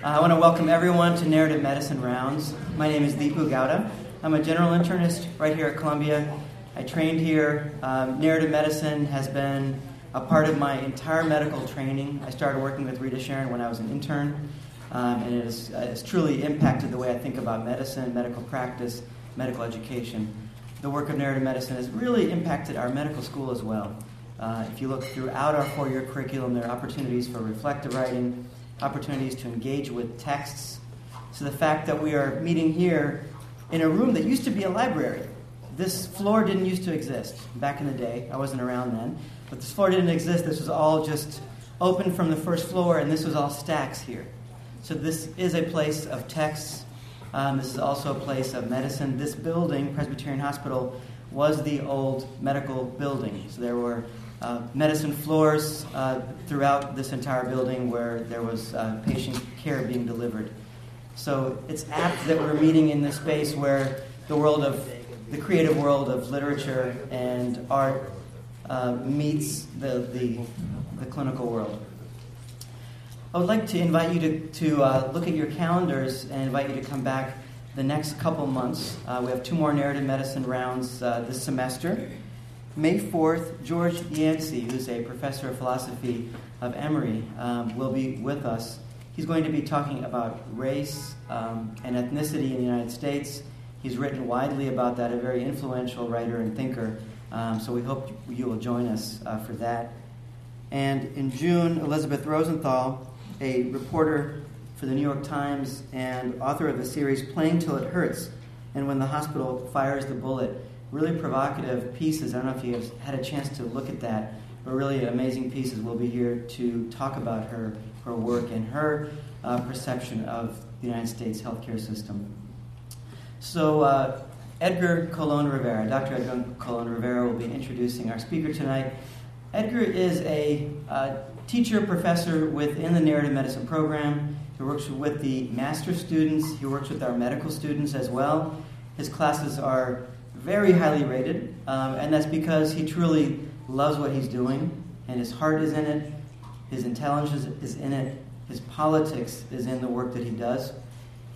I want to welcome everyone to Narrative Medicine Rounds. My name is Deepu Gowda. I'm a general internist right here at Columbia. I trained here. Narrative medicine has been a part of my entire medical training. I started working with Rita Charon when I was an intern, and it's truly impacted the way I think about medicine, medical practice, medical education. The work of narrative medicine has really impacted our medical school as well. If you look throughout our four-year curriculum, there are opportunities for reflective writing, opportunities to engage with texts. So the fact that we are meeting here in a room that used to be a library. This floor didn't used to exist back in the day. I wasn't around then. But this floor didn't exist. This was all just open from the first floor, and this was all stacks here. So this is a place of texts. This is also a place of medicine. This building, Presbyterian Hospital, was the old medical building. So there were medicine floors throughout this entire building where there was patient care being delivered. So it's apt that we're meeting in this space where the creative world of literature and art meets the clinical world. I would like to invite you to look at your calendars and invite you to come back the next couple months. We have two more narrative medicine rounds this semester. May 4th, George Yancy, who's a professor of philosophy of Emory, will be with us. He's going to be talking about race and ethnicity in the United States. He's written widely about that, a very influential writer and thinker. So we hope you will join us for that. And in June, Elizabeth Rosenthal, a reporter for the New York Times and author of the series Playing Till It Hurts and When the Hospital Fires the Bullet, really provocative pieces. I don't know if you've had a chance to look at that, but really amazing pieces. We'll be here to talk about her work and her perception of the United States healthcare system. So Edgar Colon Rivera, Dr. Edgar Colon Rivera will be introducing our speaker tonight. Edgar is a teacher, professor within the Narrative Medicine program. He works with the master's students. He works with our medical students as well. His classes are very highly rated, and that's because he truly loves what he's doing, and his heart is in it, his intelligence is in it, his politics is in the work that he does.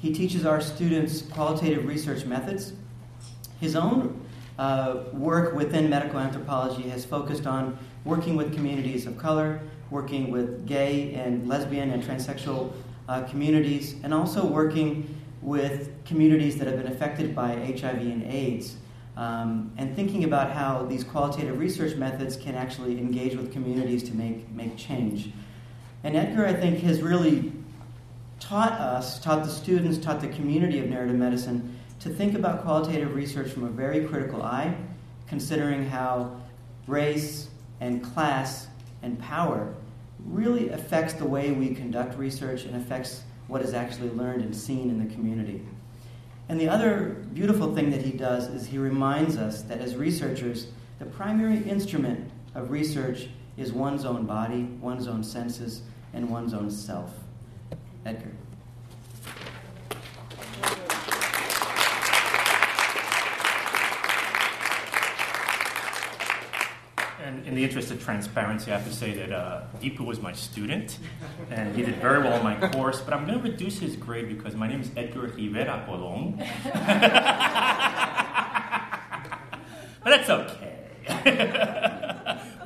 He teaches our students qualitative research methods. His own work within medical anthropology has focused on working with communities of color, working with gay and lesbian and transsexual communities, and also working with communities that have been affected by HIV and AIDS, and thinking about how these qualitative research methods can actually engage with communities to make change. And Edgar, I think, has really taught the students, taught the community of narrative medicine to think about qualitative research from a very critical eye, considering how race and class and power really affects the way we conduct research and affects what is actually learned and seen in the community. And the other beautiful thing that he does is he reminds us that as researchers, the primary instrument of research is one's own body, one's own senses, and one's own self. Edgar. And in the interest of transparency, I have to say that Deepu was my student, and he did very well in my course, but I'm going to reduce his grade because my name is Edgar Rivera Colon. But that's okay.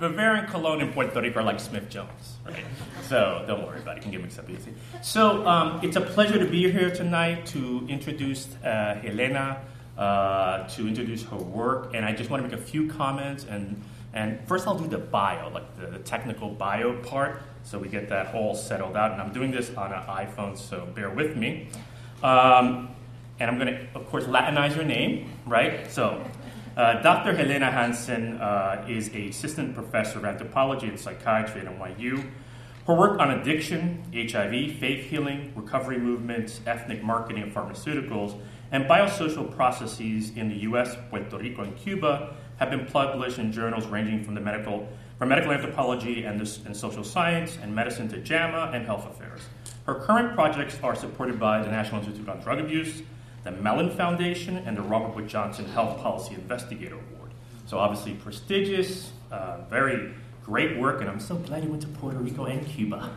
Rivera and Colon in Puerto Rico are like Smith-Jones, right? So don't worry about it. You can get mixed up easy. So it's a pleasure to be here tonight to introduce Helena, to introduce her work. And I just want to make a few comments. And first I'll do the bio, like the technical bio part, so we get that all settled out. And I'm doing this on an iPhone, so bear with me. And I'm going to, of course, Latinize your name, right? So Dr. Helena Hansen is an assistant professor of anthropology and psychiatry at NYU. Her work on addiction, HIV, faith healing, recovery movements, ethnic marketing and pharmaceuticals, and biosocial processes in the U.S., Puerto Rico, and Cuba have been published in journals ranging from medical anthropology and social science and medicine to JAMA and Health Affairs. Her current projects are supported by the National Institute on Drug Abuse, the Mellon Foundation, and the Robert Wood Johnson Health Policy Investigator Award. So obviously prestigious, very great work, and I'm so glad you went to Puerto Rico and Cuba.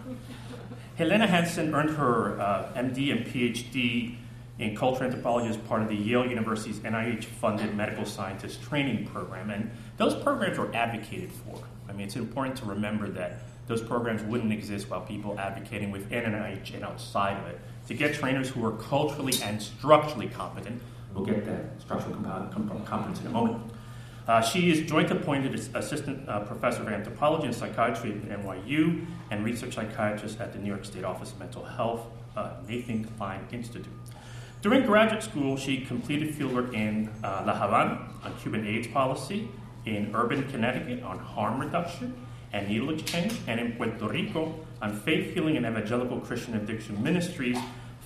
Helena Hansen earned her MD and PhD in culture anthropology as part of the Yale University's NIH-funded medical scientist training program. And those programs were advocated for. I mean, it's important to remember that those programs wouldn't exist without people advocating within NIH and outside of it. To get trainers who are culturally and structurally competent, we'll get that structural competence in a moment. She is joint appointed assistant professor of anthropology and psychiatry at NYU and research psychiatrist at the New York State Office of Mental Health, Nathan Kline Institute. During graduate school, she completed fieldwork in La Habana on Cuban AIDS policy, in urban Connecticut on harm reduction and needle exchange, and in Puerto Rico on faith healing and evangelical Christian addiction ministries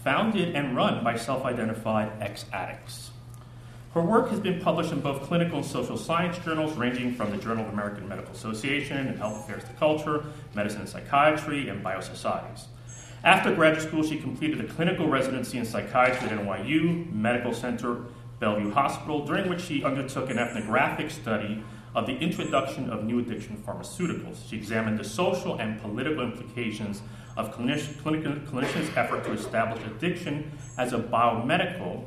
founded and run by self-identified ex-addicts. Her work has been published in both clinical and social science journals, ranging from the Journal of American Medical Association and Health Affairs to Culture, Medicine and Psychiatry, and Biosocieties. After graduate school, she completed a clinical residency in psychiatry at NYU Medical Center, Bellevue Hospital, during which she undertook an ethnographic study of the introduction of new addiction pharmaceuticals. She examined the social and political implications of clinicians' effort to establish addiction as a biomedical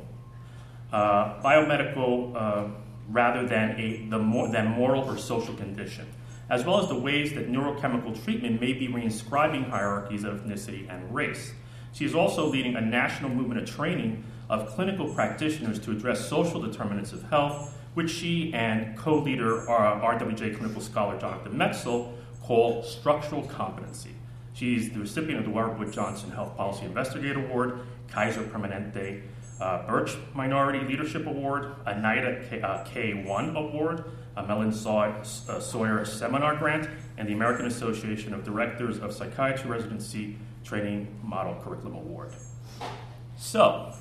rather than than moral or social condition, as well as the ways that neurochemical treatment may be reinscribing hierarchies of ethnicity and race. She is also leading a national movement of training of clinical practitioners to address social determinants of health, which she and co-leader RWJ clinical scholar Jonathan Metzl call structural competency. She's the recipient of the Robert Wood Johnson Health Policy Investigator Award, Kaiser Permanente Birch Minority Leadership Award, a NIDA K1 Award, a Mellon Sawyer Seminar Grant, and the American Association of Directors of Psychiatry Residency Training Model Curriculum Award. So,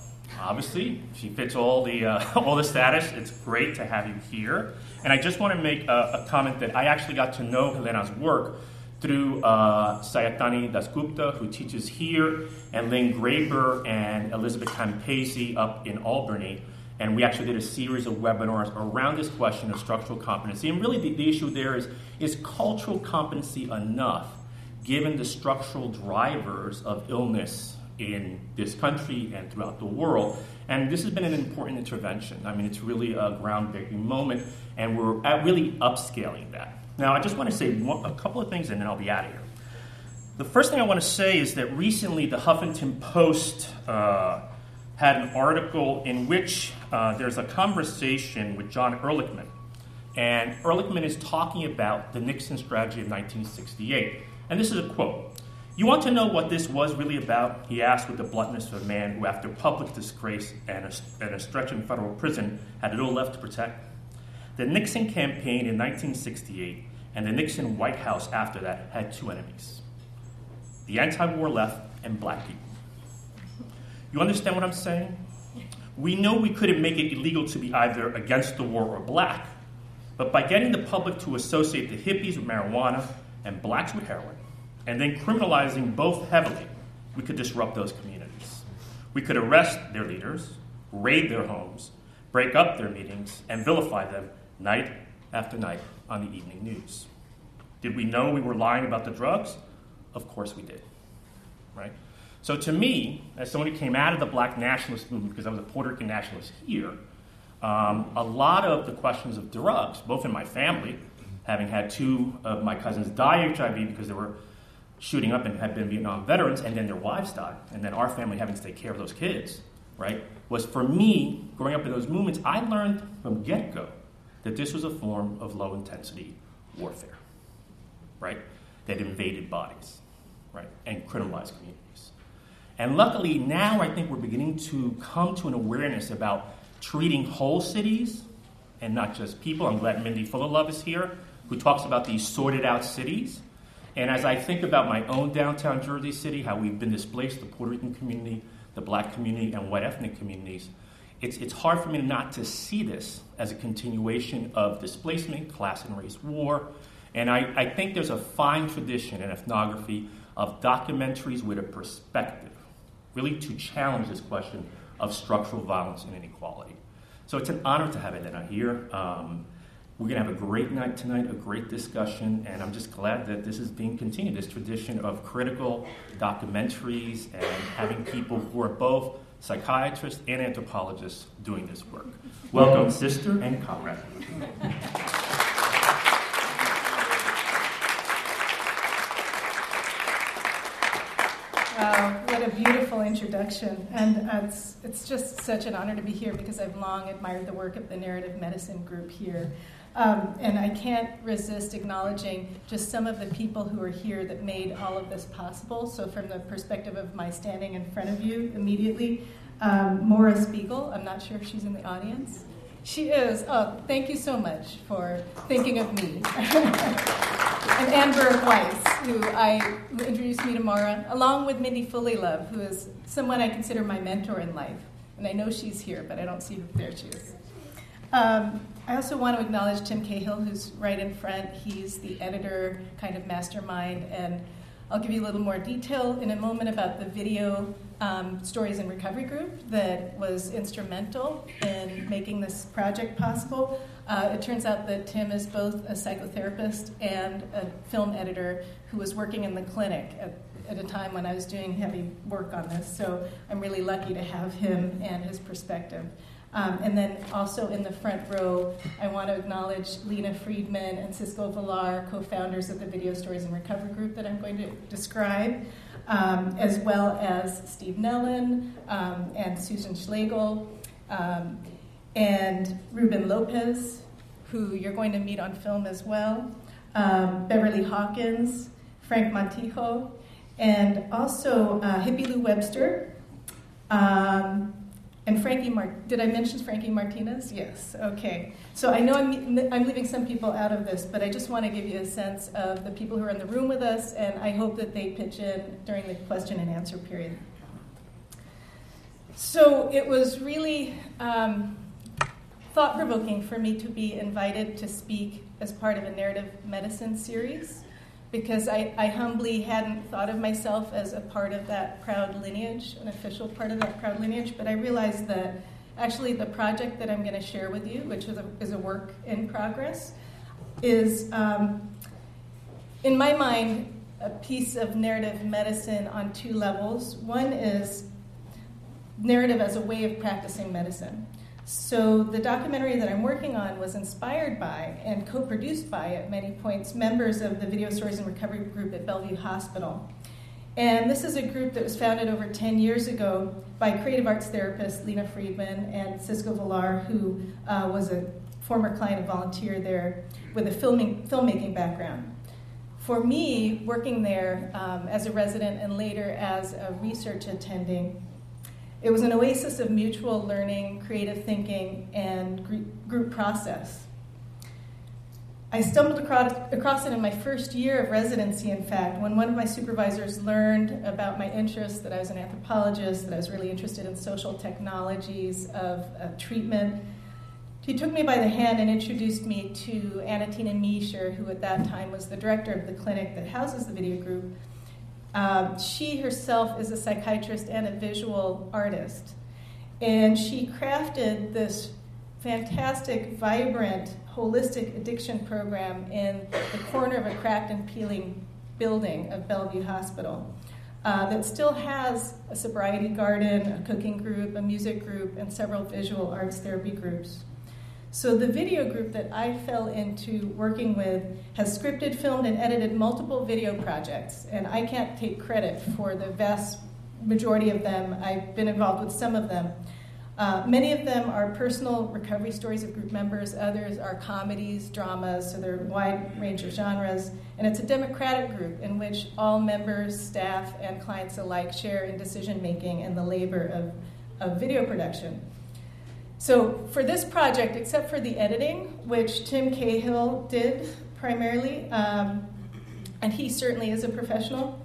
obviously, she fits all the status. It's great to have you here. And I just want to make a comment that I actually got to know Helena's work through Sayatani Dasgupta, who teaches here, and Lynn Graber and Elizabeth Campese up in Albany. And we actually did a series of webinars around this question of structural competency. And really the issue there is cultural competency enough, given the structural drivers of illness in this country and throughout the world? And this has been an important intervention. I mean, it's really a groundbreaking moment, and we're really upscaling that. Now, I just want to say a couple of things, and then I'll be out of here. The first thing I want to say is that recently the Huffington Post had an article in which there's a conversation with John Ehrlichman. And Ehrlichman is talking about the Nixon strategy of 1968. And this is a quote. "You want to know what this was really about?" he asked with the bluntness of a man who, after public disgrace and a stretch in federal prison, had little left to protect. The Nixon campaign in 1968 and the Nixon White House after that had two enemies: the anti-war left and black people. You understand what I'm saying? We know we couldn't make it illegal to be either against the war or black, but by getting the public to associate the hippies with marijuana and blacks with heroin, and then criminalizing both heavily, we could disrupt those communities. We could arrest their leaders, raid their homes, break up their meetings, and vilify them night after night on the evening news. Did we know we were lying about the drugs? Of course we did, right? So to me, as someone who came out of the black nationalist movement, because I was a Puerto Rican nationalist here, a lot of the questions of drugs, both in my family, having had two of my cousins die of HIV because they were shooting up and had been Vietnam veterans, and then their wives died, and then our family having to take care of those kids, right, was for me, growing up in those movements, I learned from get-go that this was a form of low-intensity warfare, right, that invaded bodies, right, and criminalized communities. And luckily, now I think we're beginning to come to an awareness about treating whole cities and not just people. I'm glad Mindy Fullerlove is here, who talks about these sorted-out cities. And as I think about my own downtown Jersey City, how we've been displaced, the Puerto Rican community, the black community, and white ethnic communities, it's hard for me not to see this as a continuation of displacement, class and race war. And I think there's a fine tradition in ethnography of documentaries with a perspective, really to challenge this question of structural violence and inequality. So it's an honor to have Elena here. We're going to have a great night tonight, a great discussion, and I'm just glad that this is being continued, this tradition of critical documentaries and having people who are both psychiatrists and anthropologists doing this work. Welcome, sister and comrade. Wow, what a beautiful introduction. And it's just such an honor to be here because I've long admired the work of the Narrative Medicine Group here. And I can't resist acknowledging just some of the people who are here that made all of this possible. So from the perspective of my standing in front of you immediately, Maura Spiegel, I'm not sure if she's in the audience. She is. Oh, thank you so much for thinking of me. And Amber Weiss, who introduced me to Maura, along with Mindy Fullerlove, who is someone I consider my mentor in life. And I know she's here, but I don't see her. There she is. I also want to acknowledge Tim Cahill, who's right in front. He's the editor, kind of mastermind, and I'll give you a little more detail in a moment about the video Stories and Recovery Group that was instrumental in making this project possible. It turns out that Tim is both a psychotherapist and a film editor who was working in the clinic at a time when I was doing heavy work on this, so I'm really lucky to have him and his perspective. And then also in the front row, I want to acknowledge Lena Friedman and Cisco Villar, co-founders of the Video Stories and Recovery Group that I'm going to describe, as well as Steve Nellen and Susan Schlegel and Ruben Lopez, who you're going to meet on film as well, Beverly Hawkins, Frank Montijo, and also Hippie Lou Webster, and Frankie did I mention Frankie Martinez? Yes, okay. So I know I'm leaving some people out of this, but I just want to give you a sense of the people who are in the room with us, and I hope that they pitch in during the question and answer period. So it was really thought-provoking for me to be invited to speak as part of a narrative medicine series, because I humbly hadn't thought of myself as a part of that proud lineage, an official part of that proud lineage, but I realized that actually the project that I'm going to share with you, which is a work in progress, is, in my mind, a piece of narrative medicine on two levels. One is narrative as a way of practicing medicine. So the documentary that I'm working on was inspired by and co-produced by, at many points, members of the Video Stories and Recovery Group at Bellevue Hospital. And this is a group that was founded over 10 years ago by creative arts therapist Lena Friedman and Cisco Villar, who was a former client and volunteer there with a filmmaking background. For me, working there as a resident and later as a research attending, it was an oasis of mutual learning, creative thinking, and group process. I stumbled across it in my first year of residency, in fact, when one of my supervisors learned about my interest, that I was an anthropologist, that I was really interested in social technologies of treatment. He took me by the hand and introduced me to Anatina Meisher, who at that time was the director of the clinic that houses the video group. She herself is a psychiatrist and a visual artist, and she crafted this fantastic, vibrant, holistic addiction program in the corner of a cracked and peeling building of Bellevue Hospital that still has a sobriety garden, a cooking group, a music group, and several visual arts therapy groups. So the video group that I fell into working with has scripted, filmed, and edited multiple video projects, and I can't take credit for the vast majority of them. I've been involved with some of them. Many of them are personal recovery stories of group members. Others are comedies, dramas, so they're a wide range of genres. And it's a democratic group in which all members, staff, and clients alike share in decision-making and the labor of video production. So for this project, except for the editing, which Tim Cahill did primarily, and he certainly is a professional,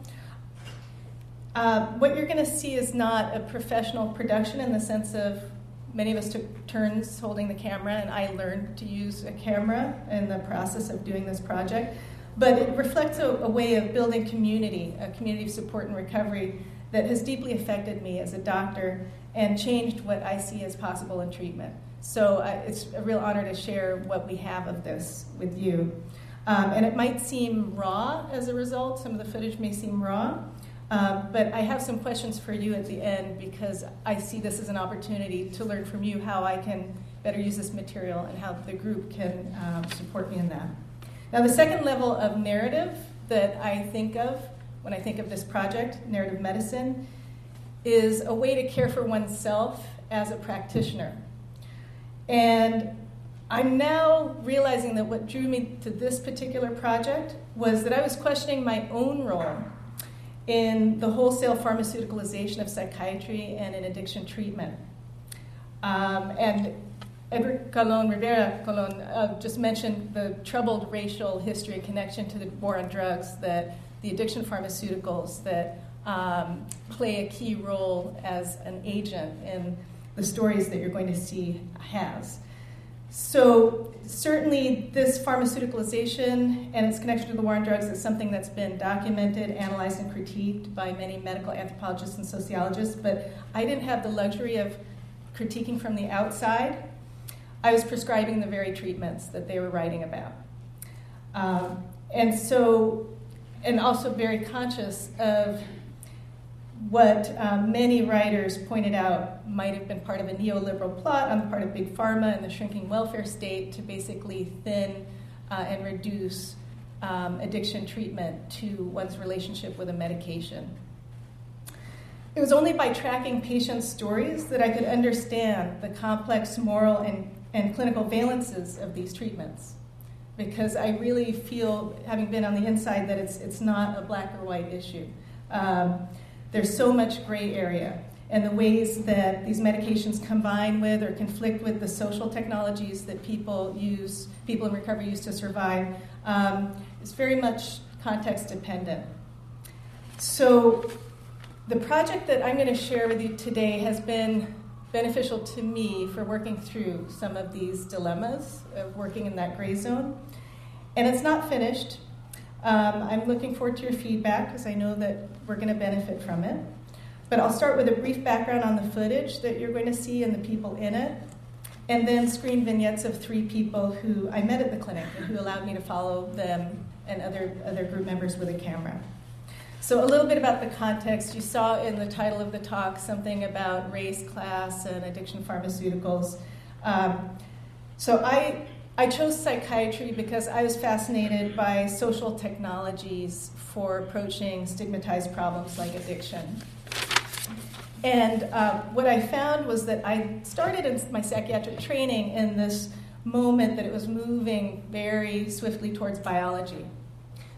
what you're going to see is not a professional production in the sense of many of us took turns holding the camera, and I learned to use a camera in the process of doing this project. But it reflects a way of building community, a community of support and recovery that has deeply affected me as a doctor and changed what I see as possible in treatment. So it's a real honor to share what we have of this with you. And it might seem raw as a result. Some of the footage may seem raw. But I have some questions for you at the end, because I see this as an opportunity to learn from you how I can better use this material and how the group can support me in that. Now, the second level of narrative that I think of when I think of this project, narrative medicine, is a way to care for oneself as a practitioner. And I'm now realizing that what drew me to this particular project was that I was questioning my own role in the wholesale pharmaceuticalization of psychiatry and in addiction treatment. And Edgar Colon Rivera just mentioned the troubled racial history and connection to the war on drugs, that the addiction pharmaceuticals that play a key role as an agent in the stories that you're going to see has. So certainly this pharmaceuticalization and its connection to the war on drugs is something that's been documented, analyzed, and critiqued by many medical anthropologists and sociologists, but I didn't have the luxury of critiquing from the outside. I was prescribing the very treatments that they were writing about. And also very conscious of what many writers pointed out might have been part of a neoliberal plot on the part of Big Pharma and the shrinking welfare state to basically thin and reduce addiction treatment to one's relationship with a medication. It was only by tracking patient stories that I could understand the complex moral and clinical valences of these treatments, because I really feel, having been on the inside, that it's not a black or white issue. There's so much gray area, and the ways that these medications combine with or conflict with the social technologies that people in recovery use to survive, is very much context dependent. So the project that I'm going to share with you today has been beneficial to me for working through some of these dilemmas of working in that gray zone. And it's not finished. I'm looking forward to your feedback, because I know that we're going to benefit from it. But I'll start with a brief background on the footage that you're going to see and the people in it, and then screen vignettes of three people who I met at the clinic and who allowed me to follow them and other group members with a camera. So a little bit about the context. You saw in the title of the talk something about race, class, and addiction pharmaceuticals. So I chose psychiatry because I was fascinated by social technologies for approaching stigmatized problems like addiction. And what I found was that I started in my psychiatric training in this moment that it was moving very swiftly towards biology.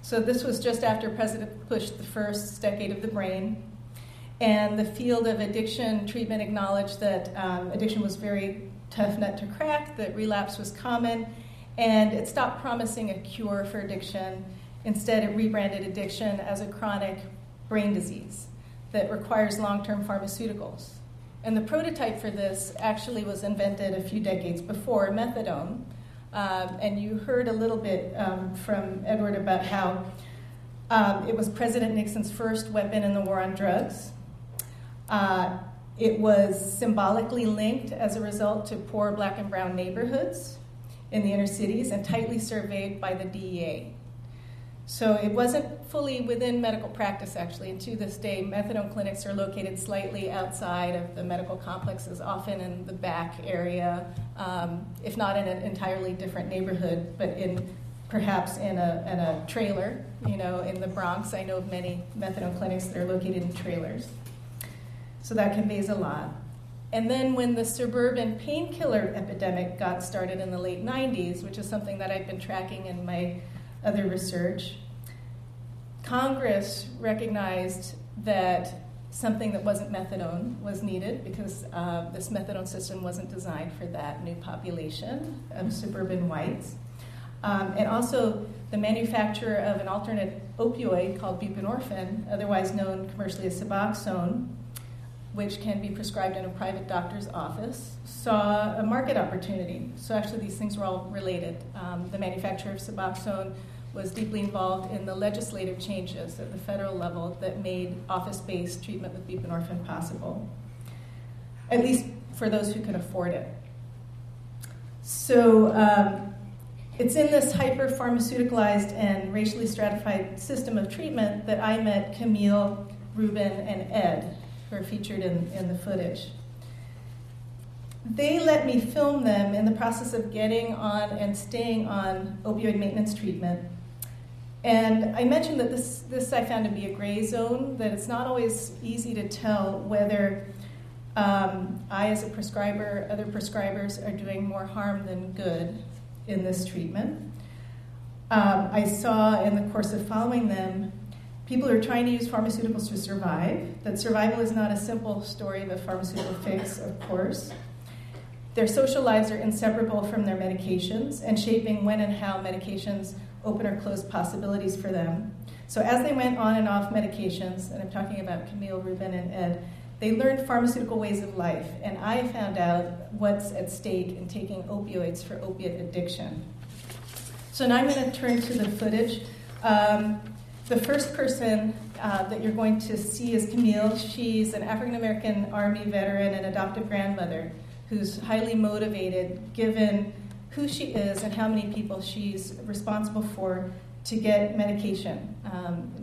So this was just after President Bush, the first decade of the brain. And the field of addiction treatment acknowledged that addiction was very tough nut to crack, that relapse was common, and it stopped promising a cure for addiction. Instead, it rebranded addiction as a chronic brain disease that requires long-term pharmaceuticals. And the prototype for this actually was invented a few decades before, methadone. And you heard a little bit from Edward about how it was President Nixon's first weapon in the war on drugs. It was symbolically linked as a result to poor black and brown neighborhoods in the inner cities and tightly surveyed by the DEA. So it wasn't fully within medical practice, actually, and to this day, methadone clinics are located slightly outside of the medical complexes, often in the back area, if not in an entirely different neighborhood, but perhaps in a trailer. You know, in the Bronx, I know of many methadone clinics that are located in trailers. So that conveys a lot. And then when the suburban painkiller epidemic got started in the late 90s, which is something that I've been tracking in my other research, Congress recognized that something that wasn't methadone was needed, because this methadone system wasn't designed for that new population of suburban whites. And also the manufacturer of an alternate opioid called buprenorphine, otherwise known commercially as Suboxone, which can be prescribed in a private doctor's office, saw a market opportunity. So actually these things were all related. The manufacturer of Suboxone was deeply involved in the legislative changes at the federal level that made office-based treatment with buprenorphine possible, at least for those who could afford it. So it's in this hyper-pharmaceuticalized and racially stratified system of treatment that I met Camille, Ruben, and Ed, who are featured in the footage. They let me film them in the process of getting on and staying on opioid maintenance treatment. And I mentioned that this I found to be a gray zone, that it's not always easy to tell whether I as a prescriber, other prescribers, are doing more harm than good in this treatment. I saw in the course of following them, people are trying to use pharmaceuticals to survive, that survival is not a simple story of a pharmaceutical fix, of course. Their social lives are inseparable from their medications and shaping when and how medications open or close possibilities for them. So as they went on and off medications, and I'm talking about Camille, Ruben, and Ed, they learned pharmaceutical ways of life, and I found out what's at stake in taking opioids for opiate addiction. So now I'm going to turn to the footage. The first person that you're going to see is Camille. She's an African-American Army veteran and adoptive grandmother who's highly motivated, given who she is and how many people she's responsible for, to get medication,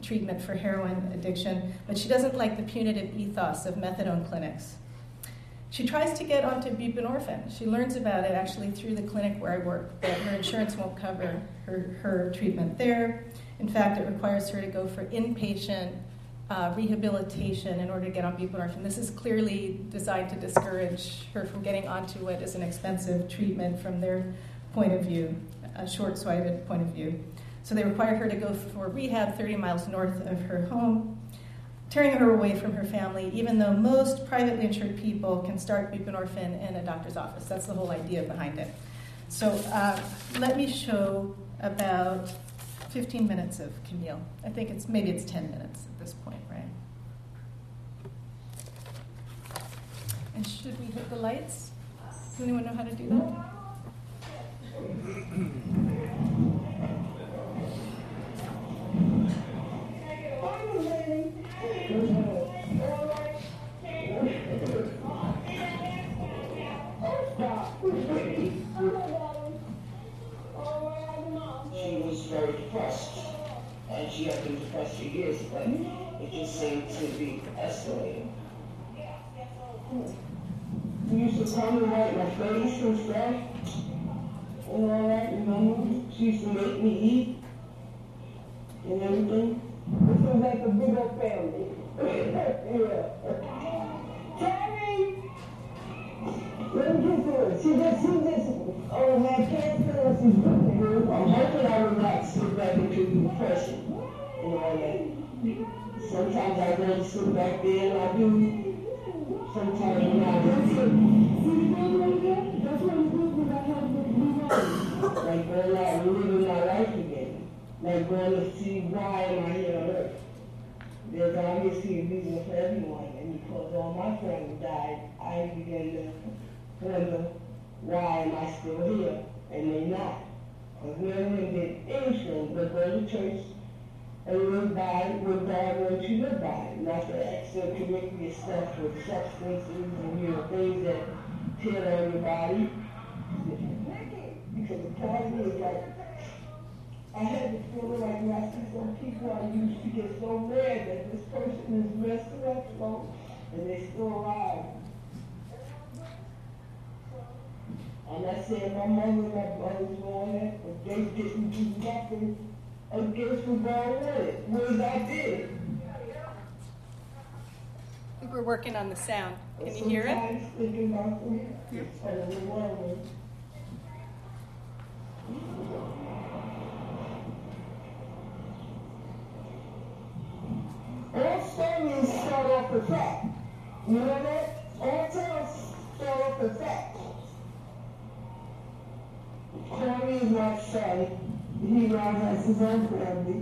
treatment for heroin addiction, but she doesn't like the punitive ethos of methadone clinics. She tries to get onto buprenorphine. She learns about it actually through the clinic where I work, that her insurance won't cover her treatment there. In fact, it requires her to go for inpatient rehabilitation in order to get on buprenorphine. This is clearly designed to discourage her from getting onto what is an expensive treatment from their point of view, a short-sighted point of view. So they require her to go for rehab 30 miles north of her home, tearing her away from her family, even though most privately insured people can start buprenorphine in a doctor's office. That's the whole idea behind it. So let me show about 15 minutes of Camille. I think maybe it's 10 minutes at this point, right? And should we hit the lights? Does anyone know how to do that? She was very depressed, and she had been depressed for years, but it just seemed to be escalating. You used to call me right my 30s and stuff, and all that, you know. She used to make me eat and everything. This was like a big old family. Yeah. Terry! Let me get through it. She had cancer and she's good. I'm hoping I will not slip back into depression and all that. Sometimes I really slip back there, and I do. Sometimes I'm not. That's what it is, because I have to be right. Like, girl, I'm living my life again. Like, girl, let's see why am I here on earth. There's obviously a reason for everyone, and because all my friends died, I began to wonder, why am I still here, and they not? Because we only did anything but go to church and live by what God wants you to live by. Not to accept connecting yourself with substances and things that tear on your body. Because the problem is like, I had the feeling like when I see some people I used to get so mad that this person is messed up so, and they're still alive. And I said, my mother and my brothers were on that, but they didn't do nothing against the ball with it, whereas I did. I think we're working on the sound. Can you hear it? Sometimes thinking about them, yep. And the world. All stories start off with fact. You know that? All tales start off with fact. Corey is not shy. He now has his own family,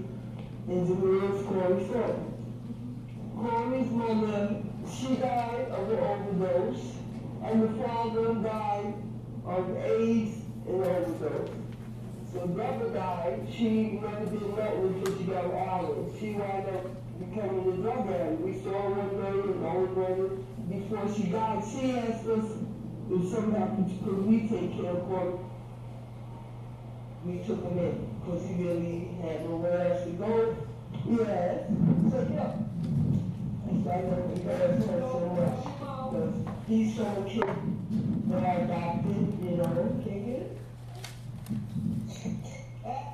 and the world's Corey's family. Corey's mother, she died of an overdose, and the father died of AIDS and overdose. So brother died, she never did that until she got out. She wound up becoming a drug addict. We saw her brother and older brother before she died. She asked us there's some package we take care of, but we took him in because he really had nowhere else to go. Yes. So yeah. I started up with her so much. Because he's so kid that I adopted, you know, kid.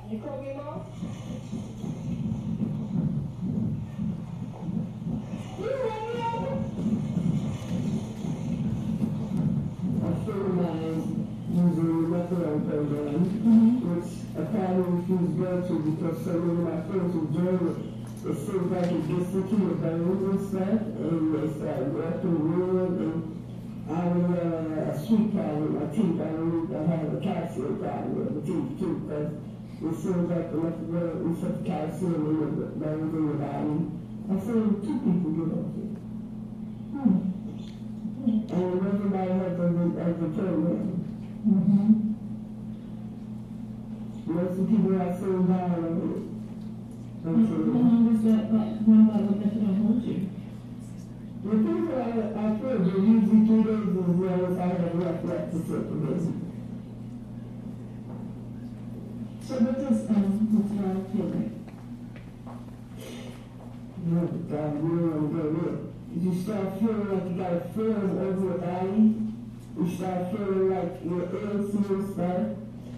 You call me mom? You ready? I still remind using the methadone program, which I probably refused to go to because so many of my friends who joined it, it seemed like it dislocated bones and stuff, and they started working wood, and I was a sweet problem with my teeth. I had a calcium problem with my teeth too, because it seems like the methadone is such calcium in the bones in the body. I've seen two people get off it. And everybody had the program. Most of the people are so bad at it. How long was that level of methadone hold you? The things that I feel were usually 3 days as well as I had left to separate. So what does withdrawal feel like? No, God, you don't want to go there. If you start feeling like you got a feeling over your body, you start feeling like your illness and stuff.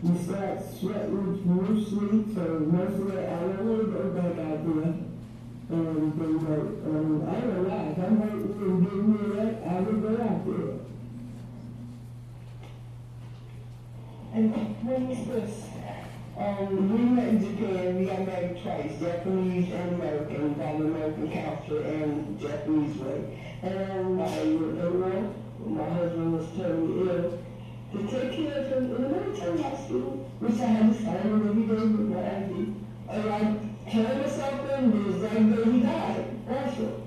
You start sweating profusely, so mostly I don't really go back out there. And they go, I don't know, if I'm not even getting me that, I would go out there. And when was this? We met in Japan, we got married twice, Japanese and American, by the American culture and Japanese way. And I remember, my husband was terribly ill, to take care of him in the military hospital, which I had to sign on every day with my auntie. And I turned myself in, and the same day he died, also.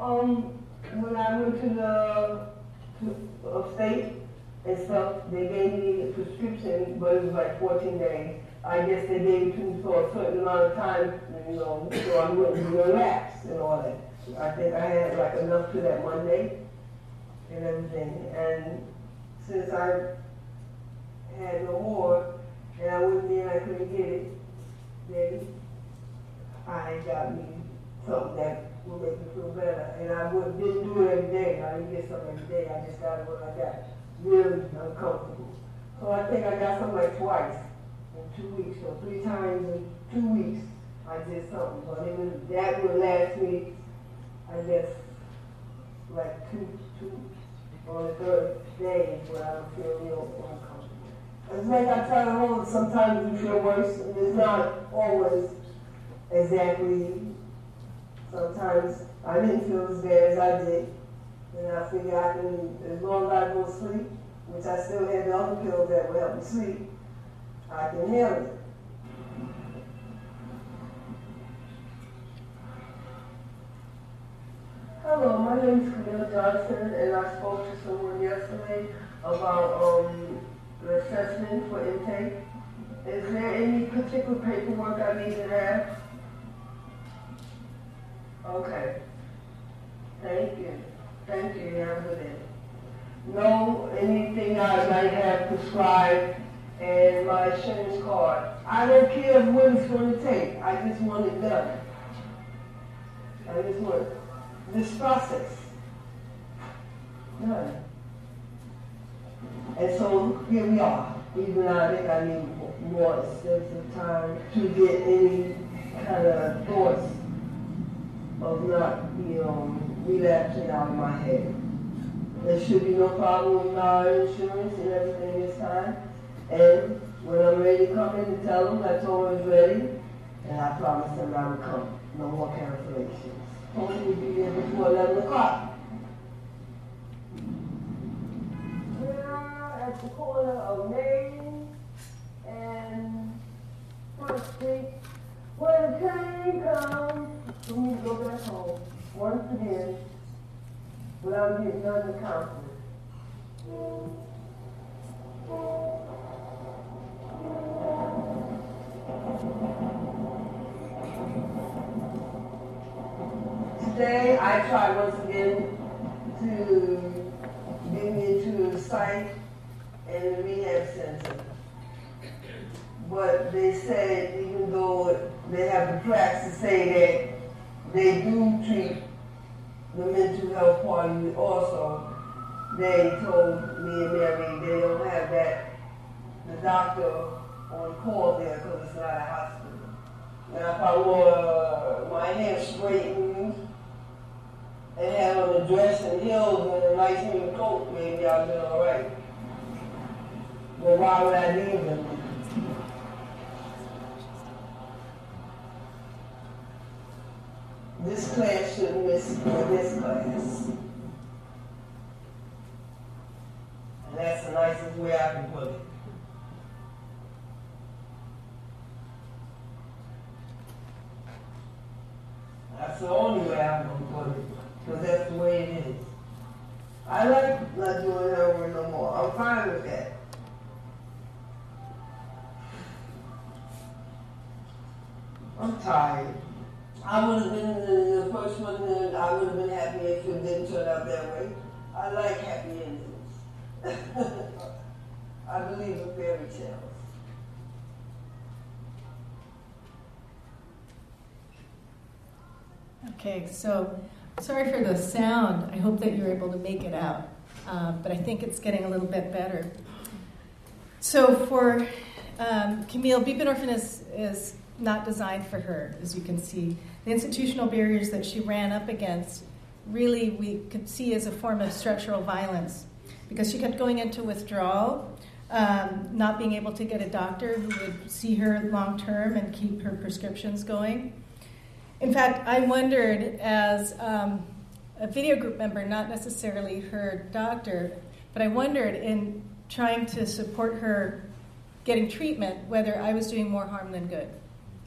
When I went to the state and stuff, they gave me a prescription, but it was like 14 days. I guess they gave it to me for a certain amount of time, you know, so I wouldn't relapse and all that. I think I had like enough to that Monday and everything. And since I had no more, and I went there and I couldn't get it, then I got me something that would make me feel better. And I didn't do it every day. I didn't get something every day. I just got it when I got really uncomfortable. So I think I got something like twice in 2 weeks, or 3 times in 2 weeks. I did something, but that would last me, I guess, like two on the third day where I would feel real uncomfortable. It's like I try to hold, sometimes you feel worse. It's not always exactly. Sometimes I didn't feel as bad as I did. And I figured I can, as long as I go to sleep, which I still had the other pills that would help me sleep, I can handle it. Hello, my name is Camille Johnson, and I spoke to someone yesterday about the assessment for intake. Is there any particular paperwork I need to have? Okay. Thank you. Thank you. Have a good day. No, anything I might have prescribed and my insurance card. I don't care what it's going to take. I just want it done. I just want it. This process. None. And so here we are. Even though I think I need more extensive time to get any kind of thoughts of not, relapsing out of my head. There should be no problem with my insurance and everything this time. And when I'm ready to come in and tell them that's always ready, and I promise them I will come. No more cancellations. Hopefully we'll be there before 11 o'clock. We are at the corner of Main and Front Street. When the train comes, we need to go back home once again without getting under counseling. Today, I tried once again to get me into the psych and the rehab center. But they said, even though they have the plaques to say that they do treat the mental health part of it also, they told me and Mary they don't have that, the doctor on call there because it's not a hospital. And if I wore my hair straightened, and had on a dress and heels and a nice new coat, maybe I'll be all right. But why would I leave them? This class shouldn't miss this class. And that's the nicest way I can put it. That's the only way I'm going to put it. Because that's the way it is. I like not doing heroin no more. I'm fine with that. I'm tired. I would have been the first one, and I would have been happy if it didn't turn out that way. I like happy endings. I believe in fairy tales. Okay, so sorry for the sound. I hope that you're able to make it out, but I think it's getting a little bit better. So for Camille, buprenorphine is not designed for her, as you can see. The institutional barriers that she ran up against really we could see as a form of structural violence because she kept going into withdrawal, not being able to get a doctor who would see her long term and keep her prescriptions going. In fact, I wondered as a video group member, not necessarily her doctor, but I wondered in trying to support her getting treatment whether I was doing more harm than good,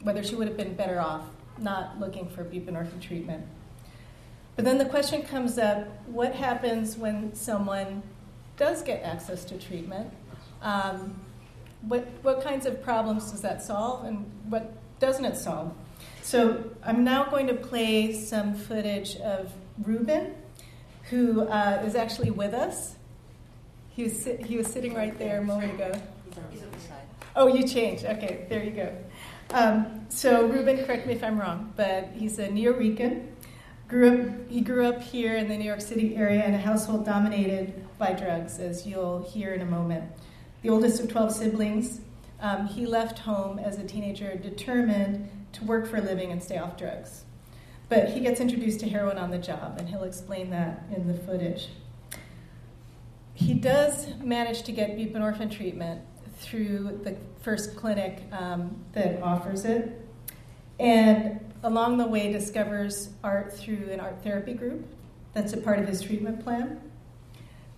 whether she would have been better off not looking for buprenorphine treatment. But then the question comes up, what happens when someone does get access to treatment? What kinds of problems does that solve, and what doesn't it solve? So I'm now going to play some footage of Ruben, who is actually with us. He was sitting right there a moment ago. He's on the side. Oh, you changed. Okay, there you go. So Ruben, correct me if I'm wrong, but he's a New Yorker. He grew up here in the New York City area in a household dominated by drugs, as you'll hear in a moment. The oldest of 12 siblings, he left home as a teenager determined to work for a living and stay off drugs. But he gets introduced to heroin on the job, and he'll explain that in the footage. He does manage to get buprenorphine treatment through the first clinic that offers it, and along the way discovers art through an art therapy group that's a part of his treatment plan.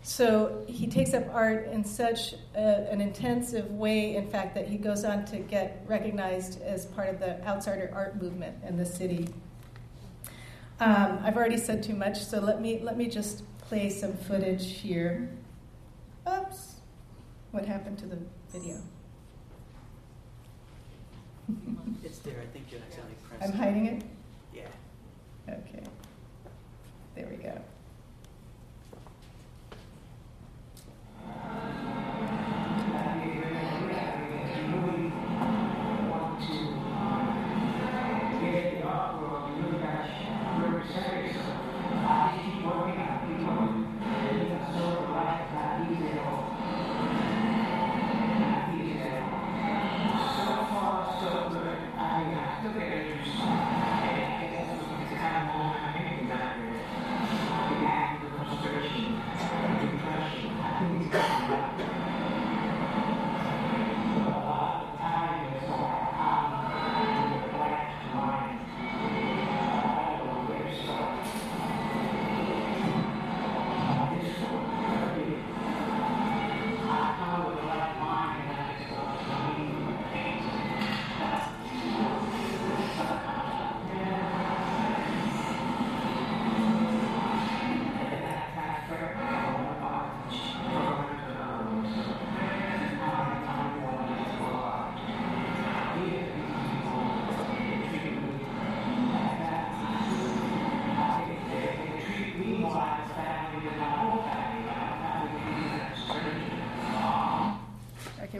So he takes up art in such an intensive way, in fact, that he goes on to get recognized as part of the outsider art movement in the city. I've already said too much, so let me just play some footage here. Oops. What happened to the video? It's there. I think you accidentally pressed it. I'm hiding it? Yeah. Okay. There we go.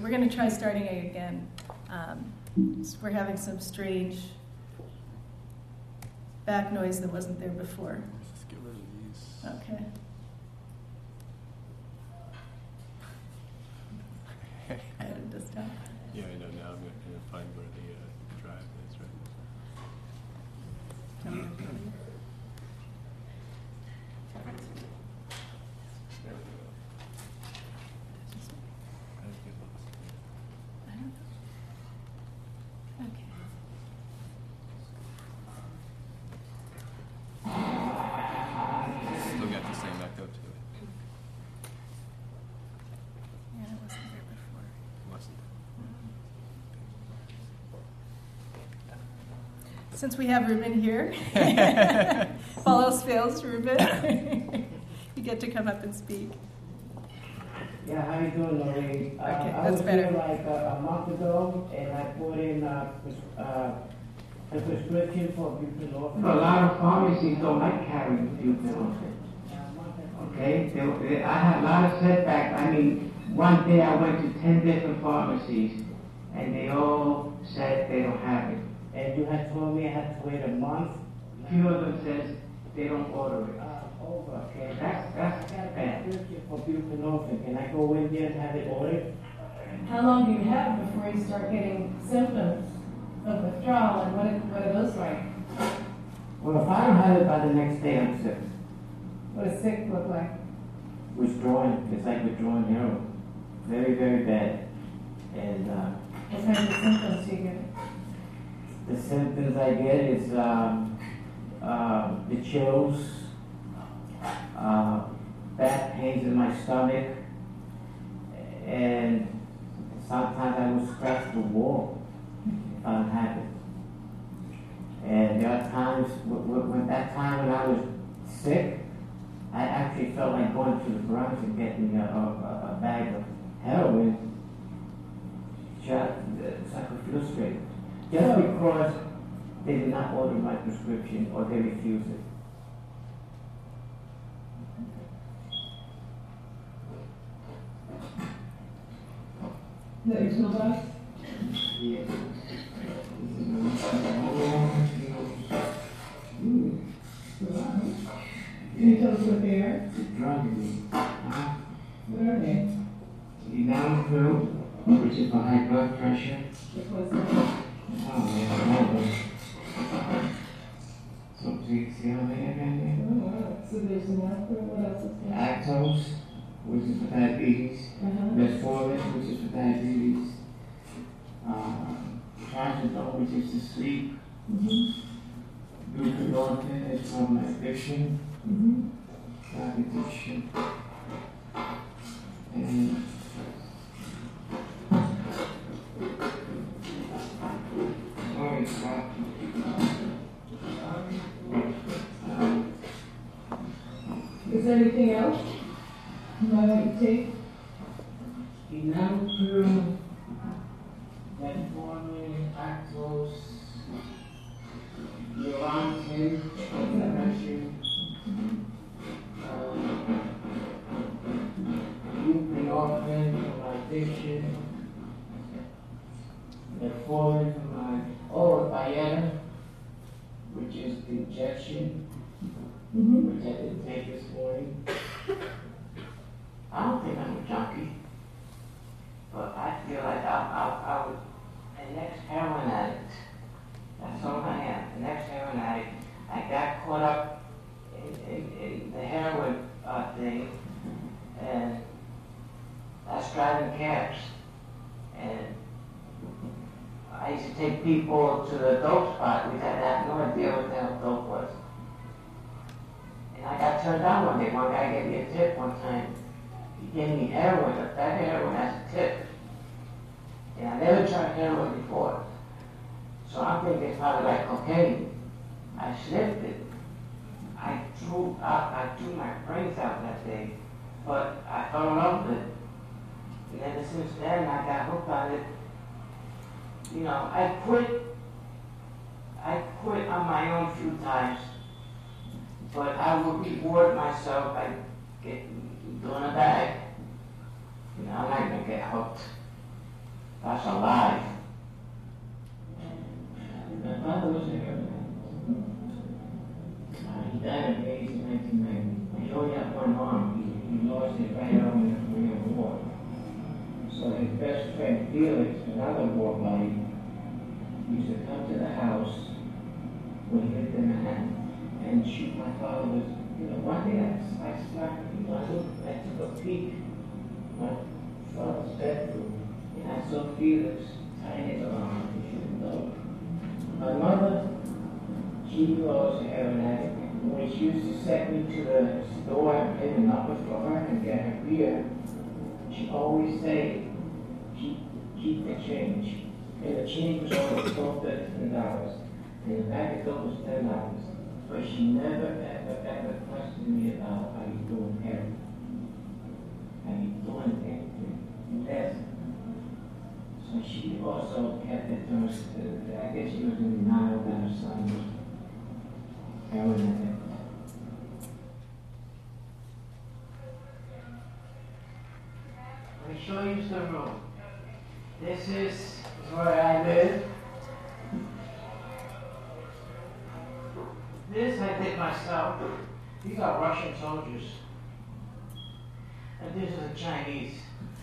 We're going to try starting A again. We're having some strange back noise that wasn't there before. Let's get rid of these. Okay. I didn't just stop. Yeah, I know. Now I'm going to find where the drive is, right? Since we have Ruben here, all else fails, Ruben, you get to come up and speak. Yeah, how you doing, Lorraine? Okay, I was better. Here like a month ago, and I put in a prescription for buprenorphine. A lot of pharmacies don't like carrying buprenorphine. Okay, I had a lot of setbacks. I mean, one day I went to 10 different pharmacies, and they all said they don't have it. And you had told me I had to wait a month. A few of them says they don't order it. Okay. That's bad. For buprenorphine, can I go in there and have it ordered? How long do you have before you start getting symptoms of withdrawal, and what are those like? Well, if I don't have it by the next day, I'm sick. What does sick look like? Withdrawing. It's like withdrawing heroin. Very, very bad. And what kind of symptoms do you get? The symptoms I get is the chills, back pains in my stomach, and sometimes I will scratch the wall if I'm happy. And there are times, when I was sick. I actually felt like going to the Bronx and getting a bag of heroin just so I could feel straight. Just because they did not order my prescription or they refused it. That you smell that? Yeah. Can you tell us what they are? It's drugs. What are they? The down flu, which is for high blood pressure. What was that? Oh, yeah, I love them. Some CLA and oh, wow. So there's another, what else is there? Actos, which is for diabetes. Metformin, which is for diabetes. Trazodone, which is to sleep. Buprenorphine is for my addiction. Drug addiction. And sorry, is there anything else you might want to take? Enamel, metformin, Actos, Neurontin, depression, buprenorphine for my addiction, metformin for my oral Viagra, which is the injection, which I didn't take this morning. I don't think I'm a junkie. But I feel like I was the next heroin addict. That's all I am, the next heroin addict. I got caught up in the heroin thing, and I was driving cabs. And I used to take people to the dope spot, which I had no idea what the hell dope was. And I got turned down one day. One guy gave me a tip one time. He gave me heroin, a bag of heroin as a tip. And I never tried heroin before. So I'm thinking it's probably like cocaine. I sniffed it. I threw up, I threw my brains out that day, but I fell in love with it. And ever since then, I got hooked on it. You know, I quit on my own a few times, but I would reward myself by doing a bag. You know, I'm not going to get hooked. That's a lie. My father was a heroin. He died at the age of 1990. He only had one arm. He lost his right arm in the Korean War. So his best friend, Felix, another war buddy, used to come to the house when he lived in Manhattan and shoot my father with, you know, one day I slapped him. I took a peek at my father's bedroom, and I saw Felix tying his arm. He shouldn't know. My mother, she was a heroin addict. When she used to send me to the store in the numbers for her and get her beer, she always said, keep the change. And the change was only $12, $13, and the bag of dope was $10. But she never, ever questioned me about how you doing everything. How you doing everything. And that's it. So she also kept it to us. I guess she was in denial that her son was heroin addict. Let me show you some room. This is where I live. This I did myself. These are Russian soldiers. And this is a Chinese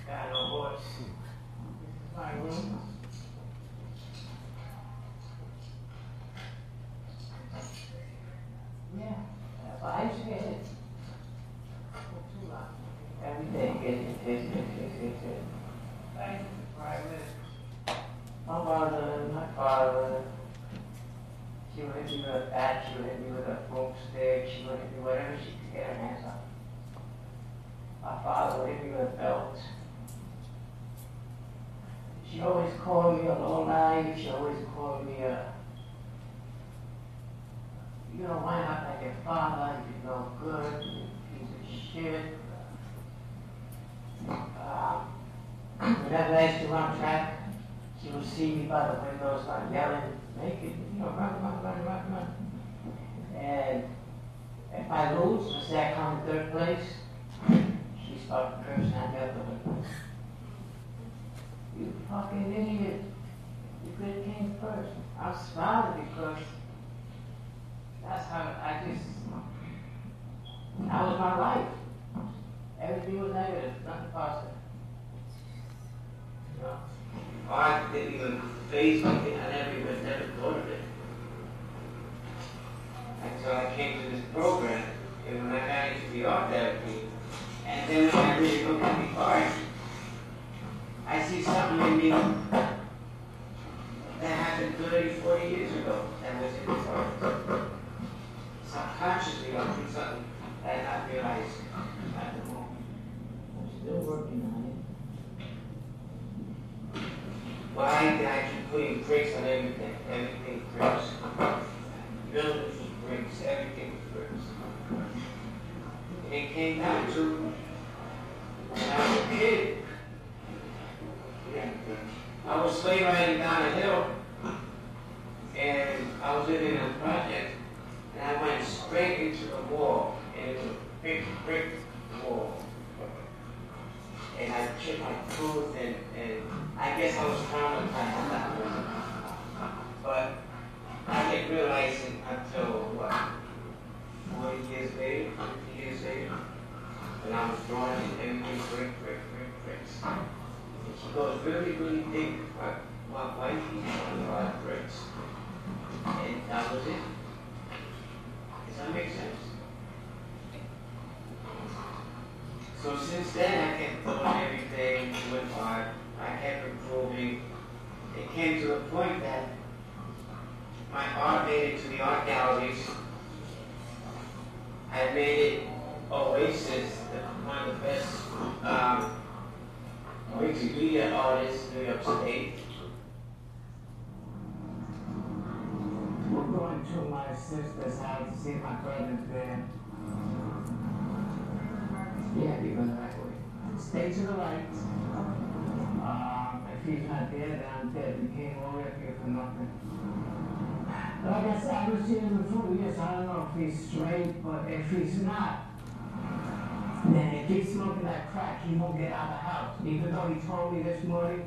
guy on a horse. This is my room. Yeah, but I used to get hit. Too long. Every day, get hit. Right? Where I live. My mother, my father. She would hit me with a bat, she would hit me with a broom stick, she would hit me whatever she could get her hands on. My father would hit me with a belt. She always called their father, he's no good, he's a piece of shit. Whenever I used to run track, she would see me by the window, start yelling, make it, you know, run, run, run, run, run. And if I lose, let's say I come in third place, she started cursing at me up the window. You fucking idiot. You could have came first. I'm smiling because that's how that was my life. Everything was negative, nothing positive. You know? I didn't even face something, I never thought of it. Until I came to this program, and when I got into the art therapy, and then when I really look at the art, I see something in me that happened 30, 40 years ago that was in the art. Subconsciously, I do something that I not realized at the moment. I'm still working on it. Why did I keep putting bricks on everything? Everything bricks. Buildings with bricks, everything with bricks. It came down to when I was a kid. I was sleigh riding down a hill, and I was living in a project, and I went straight into the wall, and it was a big brick wall. And I chipped my tooth, and I guess I was traumatized that way. But I didn't realize it until, what, 40 years later, 50 years later, when I was drawing and everything bricks. And she goes really, really deep. My wife used a lot of bricks. And that was it. Does that make sense? So since then, I kept doing everything, doing art. I kept improving. It came to the point that my art made it to the art galleries. I made it Oasis, one of the best Wikipedia artists in New York State. We're going to my sister's house to see my brother's there. Yeah, you go that way. Stay to the right. If he's not there, then I'm dead. You came all the way up here for nothing. Like I said, I haven't seen him before. Yes, I don't know if he's straight, but if he's not, then if he's smoking that crack, he won't get out of the house. Even though he told me this morning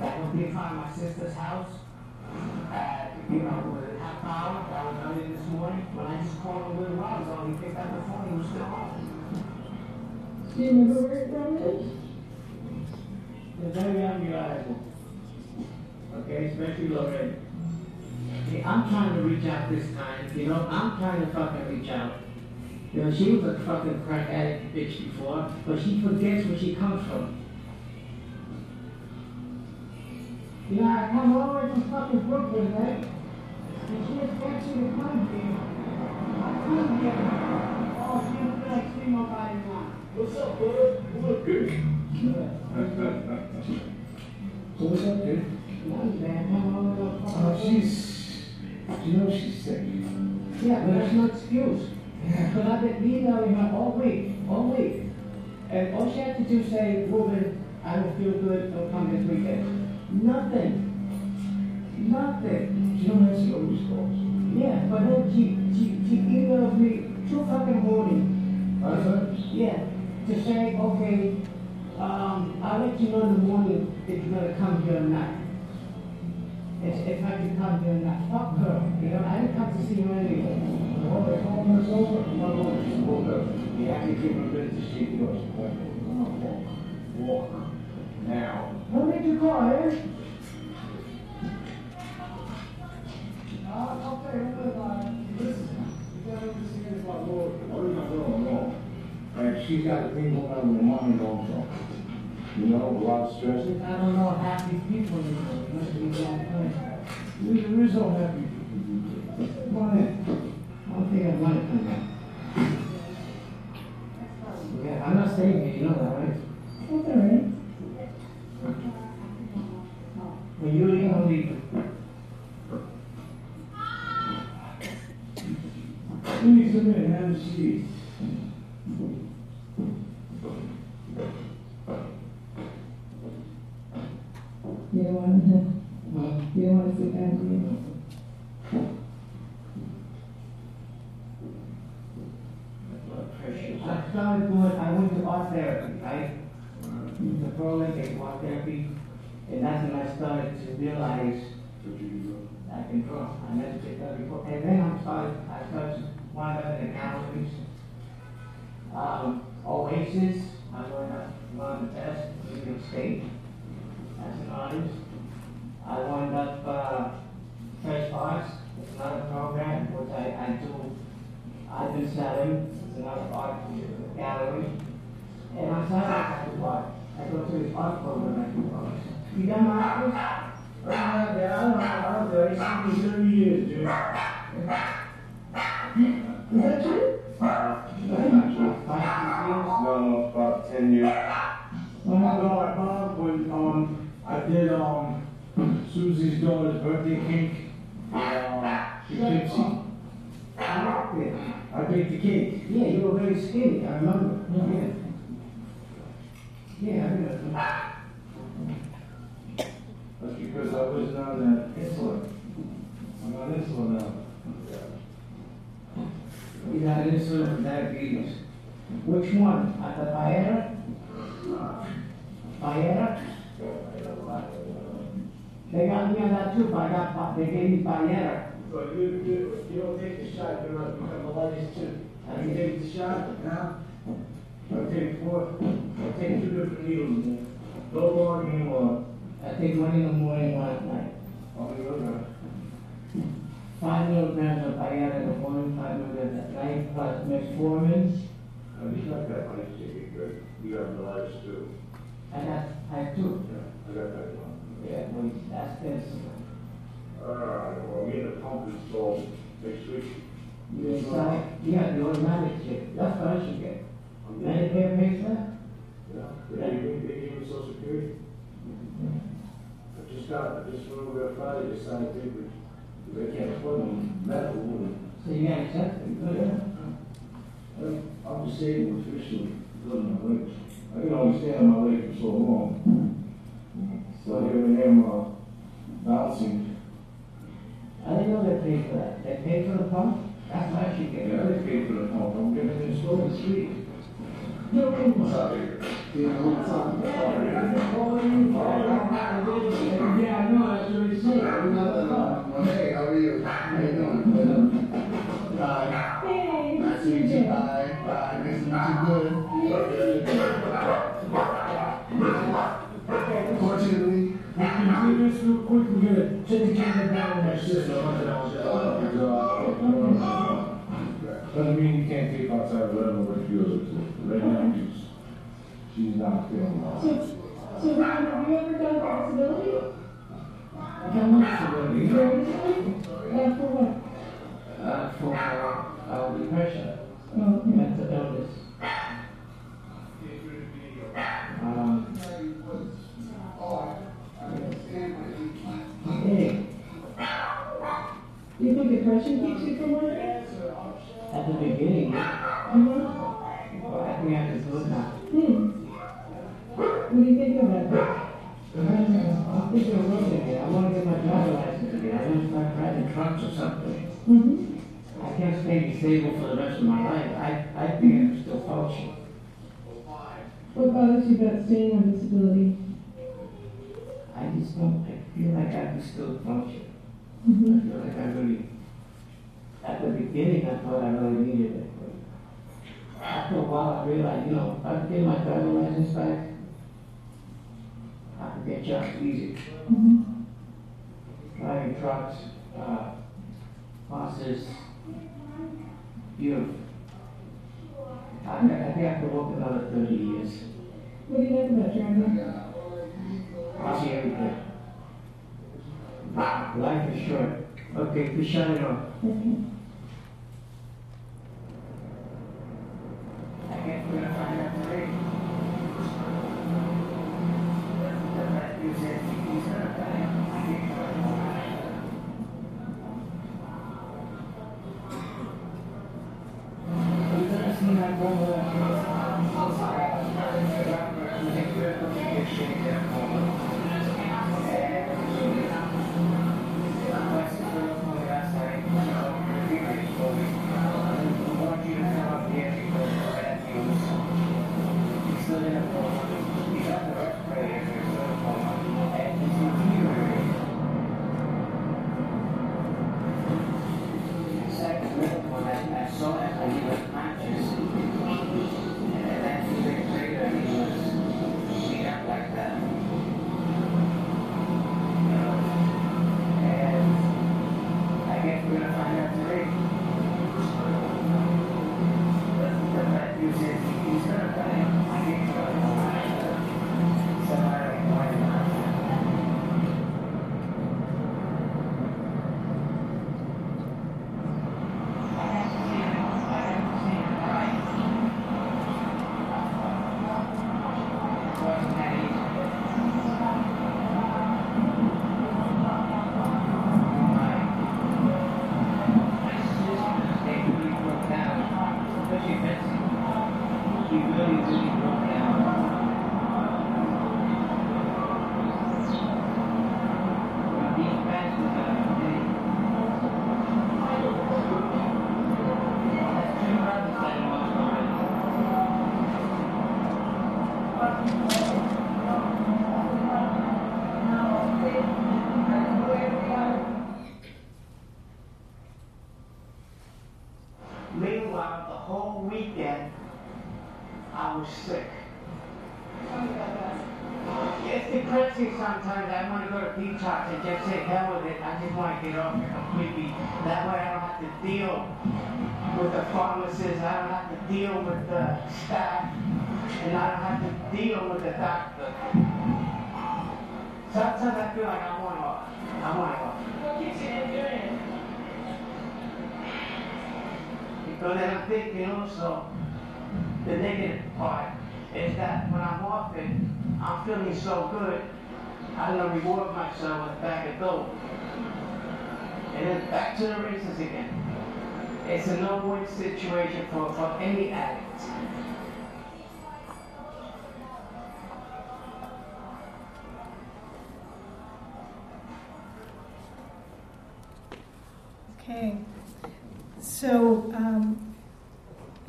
that he'll be in front of my sister's house at, with half hour, that was early this morning. When I just called him a little while ago, he picked up the phone, he was still home. Do you remember where it is? They're very unreliable. Okay, especially Lorraine. See, I'm trying to reach out this time, you know, I'm trying to fucking reach out. You know, she was a fucking crack addict bitch before, but she forgets where she comes from. You know, I come all the way from fucking Brooklyn, right? And she expects me to come here. I come here. Oh, she don't feel like seeing nobody now. What's up, bud? What's up, dude? So what's up, dude? Nothing, man. I'm all over the fucking she's... Do you know she's sick? Yeah, but that's no excuse. Because I've been emailing her all week. And all she had to do say, Ruben, I don't feel good, don't come this weekend. Nothing. Do you know that she always calls? Yeah, but then she emails me 2 fucking morning. Yeah. To say, okay, I'll let you know in the morning if you're gonna come here or not. If I could come here and I fuck her, you know, I didn't come to see her anyway. All the home is over, no, she woke up. You have to give her a bit to see the doors. Walk. Now. Who did you call her? Okay, listen. You gotta understand about Lord. What am I doing wrong? And she's got a thing going on with her mommy also. You know, a lot of stress. I don't know happy people anymore. Must be that way. There is no happy people. Why? I don't think I want to come back. Yeah, I'm not staying here, you know that, right? Well, there ain't. When you leave, I'll leave. You need some you may have seats. You don't want to sit down, do you? I went to art therapy, right? The prolific art therapy, and that's when I started to realize I can draw. I never did that before. And then I started to wander in galleries. Oasis, I learned one of the best in New York State as an artist. I wound up Fresh Arts, it's another program which I've been selling. It's another art gallery. And my son likes to do art. I go to his art program and do art. You done art? I don't know. I've been 30 years, dude. Is that true? No, about 10 years. When I was at Bob, when I did Susie's daughter's birthday cake, she came see. I baked the cake. Yeah, you were very skinny, I remember. Yeah, I remember. That's because I wasn't on that insulin. I'm on insulin now. You got insulin for diabetes. Which one? The Viagra? Viagra? They got me on that too, but they gave me Viagra. But you don't take the shot, you're not become the lightest too. You take the shot now. I take 2 different needles now. No long anymore. I take 1 in the morning, 1 at night. Oh, you okay? 5 milligrams of Viagra in the morning, 5 milligrams at night, plus metformin. I just got that one. You got the lightest too. I have two. Yeah, I got that one. Yeah, well, that's this. Alright, well, me and the pump installed next week. You inside? Yeah, the automatic check. That's what I should get. Medicare pays that? Yeah. They gave me Social Security. Mm-hmm. I just went over Friday to sign papers. They can't afford medical women. So you got accepted? Good. Yeah. I'm disabled officially because of my legs. I can only stand on my legs for so long. So here and there, I'm bouncing. I didn't know they paid for that. They paid for the pump? That's why she gave it. Yeah, they paid for the pump. I'm giving it so sweet. No, what's up here? Yeah, I know. That's what he said. Hey, how are you? How you doing? Bye. Hey. Nice to meet you. Bye. Bye. Nice to meet you. Good. Okay. Fortunately, we can do this real quick. We're going to take the camera down and make sure it's doesn't mean you can't take outside whatever what you are to. Right now, she's not feeling well. So have you ever done flexibility? I've done flexibility. Yeah, for what? For depression. Oh, yeah. Mental illness. Hey. Do you think depression keeps you from working? At the beginning. Well, I think I just look now. What do you think of that? I'm thinking of working again. I want to get my driver's license again. I want to start driving trucks or something. Mm-hmm. I can't stay disabled for the rest of my life. I think I'm still functioning. What bothers you about staying on disability? I just don't. I feel like I can still function. Mm-hmm. I feel like I really. At the beginning, I thought I really needed it. After a while, I realized, if I could get my driver's license back, I could get jobs easy. Mm-hmm. Driving trucks, buses, beautiful. I think I could work another 30 years. What do you like about Germany? I see everything. Life is short. Okay, we shut it off. Okay. I can't put it on that parade. Situation for any addict. Okay, so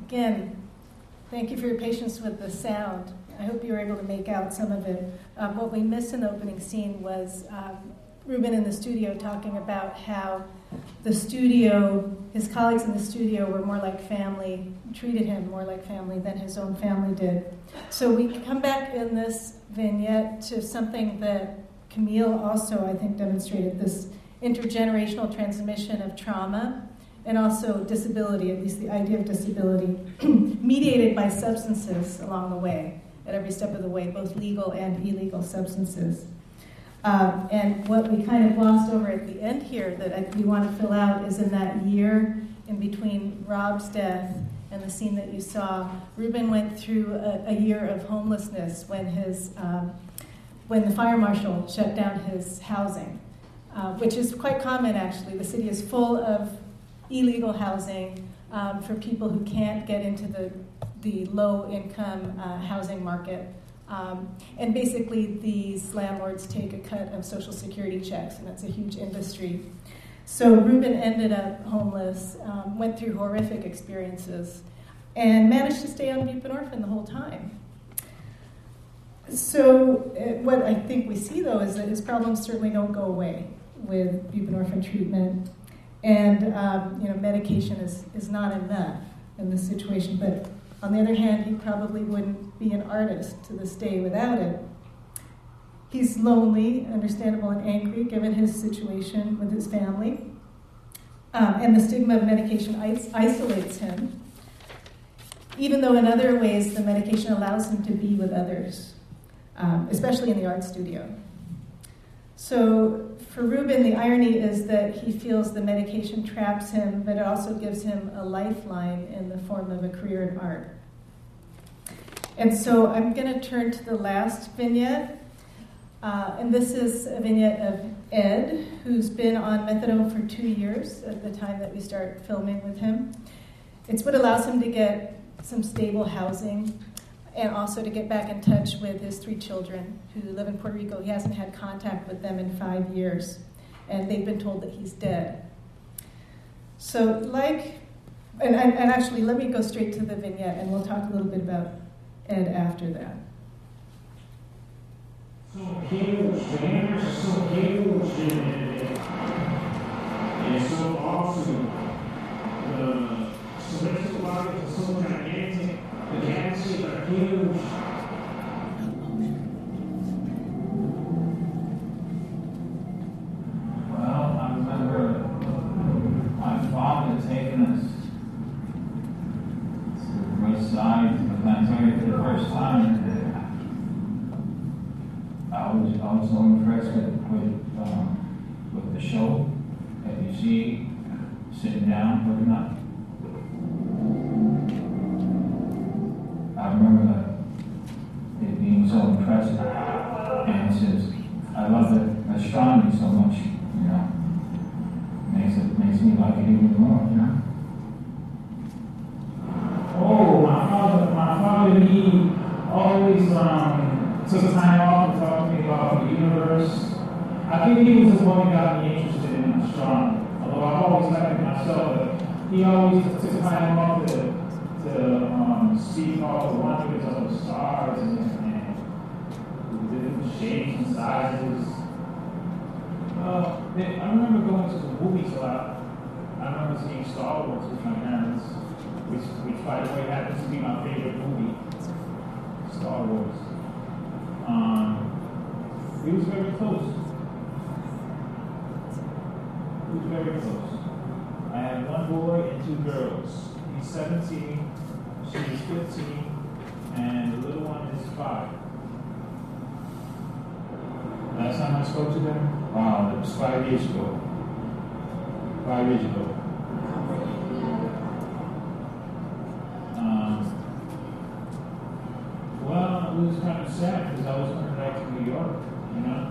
again, thank you for your patience with the sound. I hope you were able to make out some of it. What we missed in the opening scene was Ruben in the studio talking about how the studio, his colleagues in the studio were more like family, treated him more like family than his own family did. So we come back in this vignette to something that Camille also, I think, demonstrated, this intergenerational transmission of trauma and also disability, at least the idea of disability, mediated by substances along the way, at every step of the way, both legal and illegal substances. And what we kind of glossed over at the end here that we want to fill out is in that year in between Rob's death and the scene that you saw, Ruben went through a year of homelessness when the fire marshal shut down his housing, which is quite common, actually. The city is full of illegal housing for people who can't get into the low-income housing market. And basically, these landlords take a cut of Social Security checks, and that's a huge industry. So Ruben ended up homeless, went through horrific experiences, and managed to stay on buprenorphine the whole time. So what I think we see, though, is that his problems certainly don't go away with buprenorphine treatment, and medication is not enough in this situation, but on the other hand, he probably wouldn't be an artist to this day without it. He's lonely, understandable, and angry, given his situation with his family. And the stigma of medication isolates him, even though in other ways the medication allows him to be with others, especially in the art studio. So for Ruben, the irony is that he feels the medication traps him, but it also gives him a lifeline in the form of a career in art. And so I'm going to turn to the last vignette. And this is a vignette of Ed, who's been on methadone for 2 years at the time that we start filming with him. It's what allows him to get some stable housing, and also to get back in touch with his 3 children who live in Puerto Rico. He hasn't had contact with them in 5 years, and they've been told that he's dead. So and actually, let me go straight to the vignette, and we'll talk a little bit about Ed after that. So huge, and so awesome. So there's a lot of so gigantic. The galaxies are huge. Well, I remember my father taking us to the side of my tummy for the first time. I was so impressed with the show that you see sitting down looking up. I remember it being so impressive, and it's just, I love the astronomy so much, you know. Makes me like it even more, you know. Oh, my father and he always took time off to talk to me about the universe. I think he was the one that got me interested in astronomy. Although I always liked it myself, but he always took time off to see all the wonders of the stars and the different shapes and sizes. I remember going to the movies a lot. I remember seeing Star Wars with my parents, which by the way happens to be my favorite movie, Star Wars. It was very close. It was very close. I have one boy and two girls. He's 17, she's 15, and the little one is 5. Last time I spoke to them, wow, it was 5 years ago. 5 years ago. Well, it was kind of sad because I was coming back to New York, you know?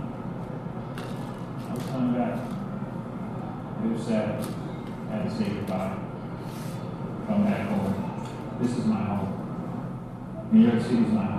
I was coming back. It was sad. I had to say goodbye. Come back home. This is my home. New York City is my home.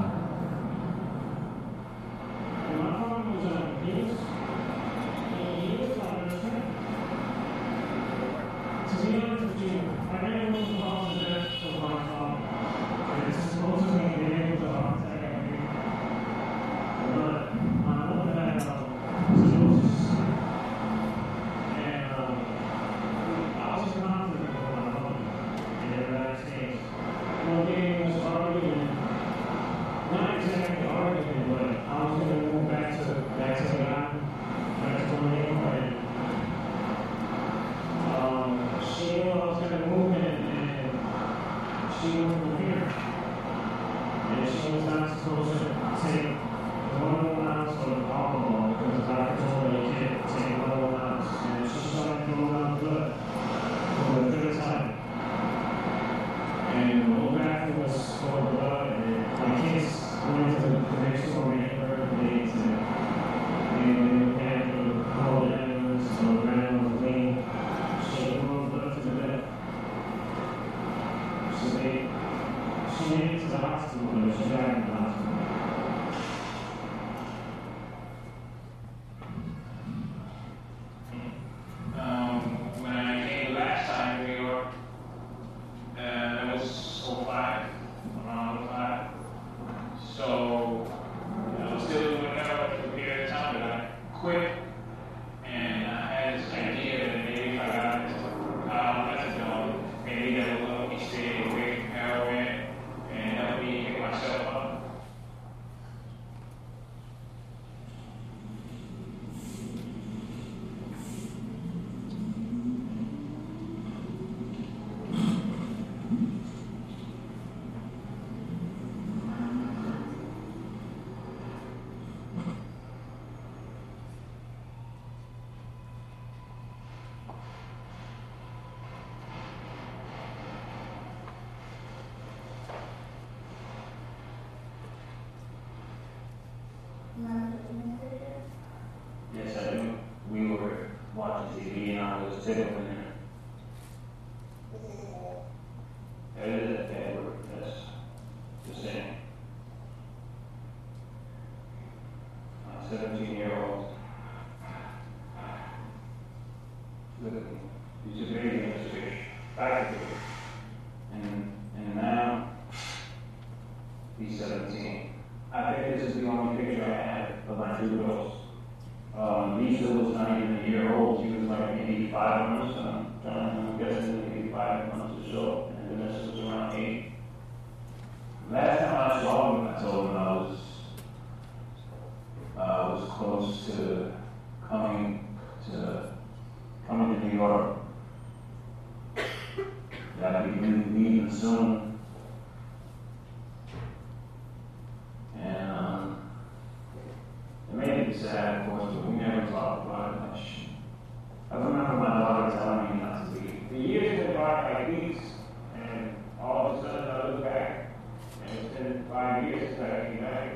5 years since I came back,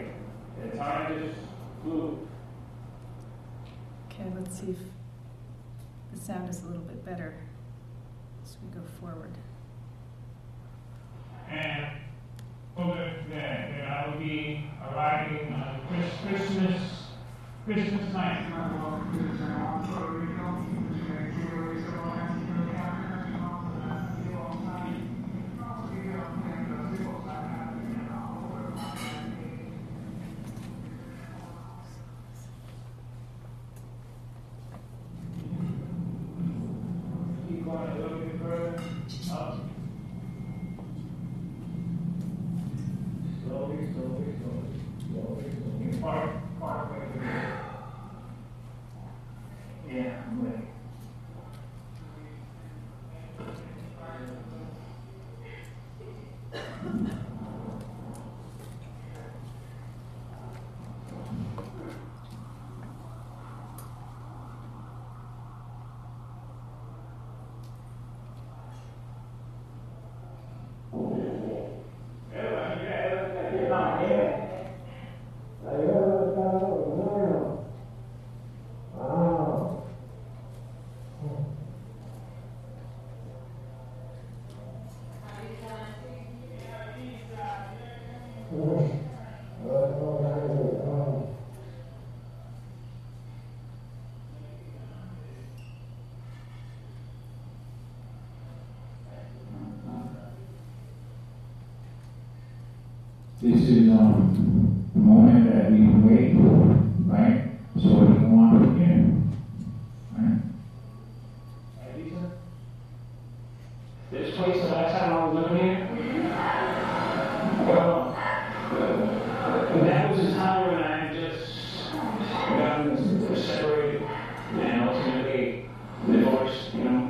and time just flew. Okay, let's see if the sound is a little bit better as we go forward. And hope that I will be arriving on Christmas night. Keep going a little bit further up. Slowly. Part way through. Yeah, I'm ready. This is the moment that we wait for, right? So we can want to begin, right? This place, the last time I was living here, well, that was a time when I just got separated and ultimately divorced, you know.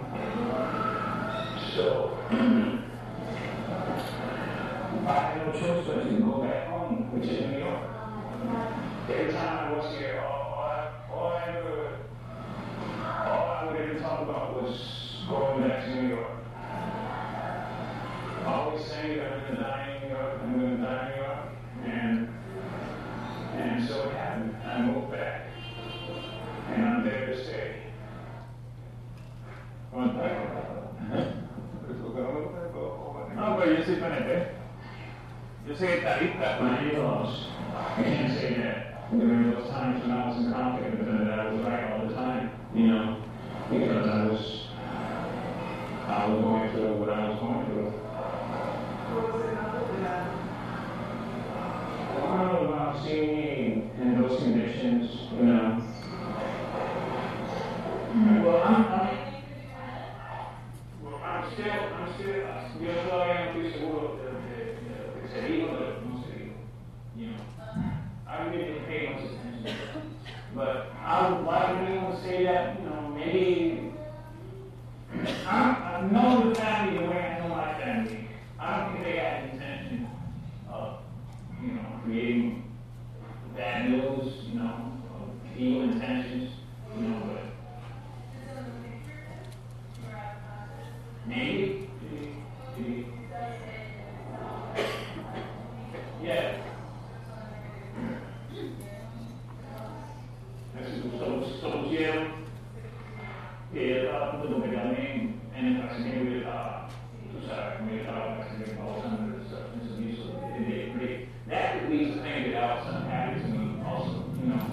So. I had no choice but to go back home, which is New York. Every time I was here, all I would ever talk about was going back to New York. I always saying that I'm going to die in New York, and so it happened. I moved back, and I'm there to stay. You say that my in-laws, I can't say that. There were those times when I was in conflict with them that I was right all the time, you know, because I was going through what I was going through. What was it after that? I don't know about seeing in those conditions, you know. Well, I'm still, you know, I am a piece of world. I really didn't pay much attention. But why would anyone say that? You know, maybe I know the family the way I know my family. I don't think they had the intention of, you know, creating bad news, you know, of evil intentions, you know, but maybe. Yeah. So jail is little bit, I mean, and if I can with substance abuse, that at least thing that I was unhappy to me also, you know.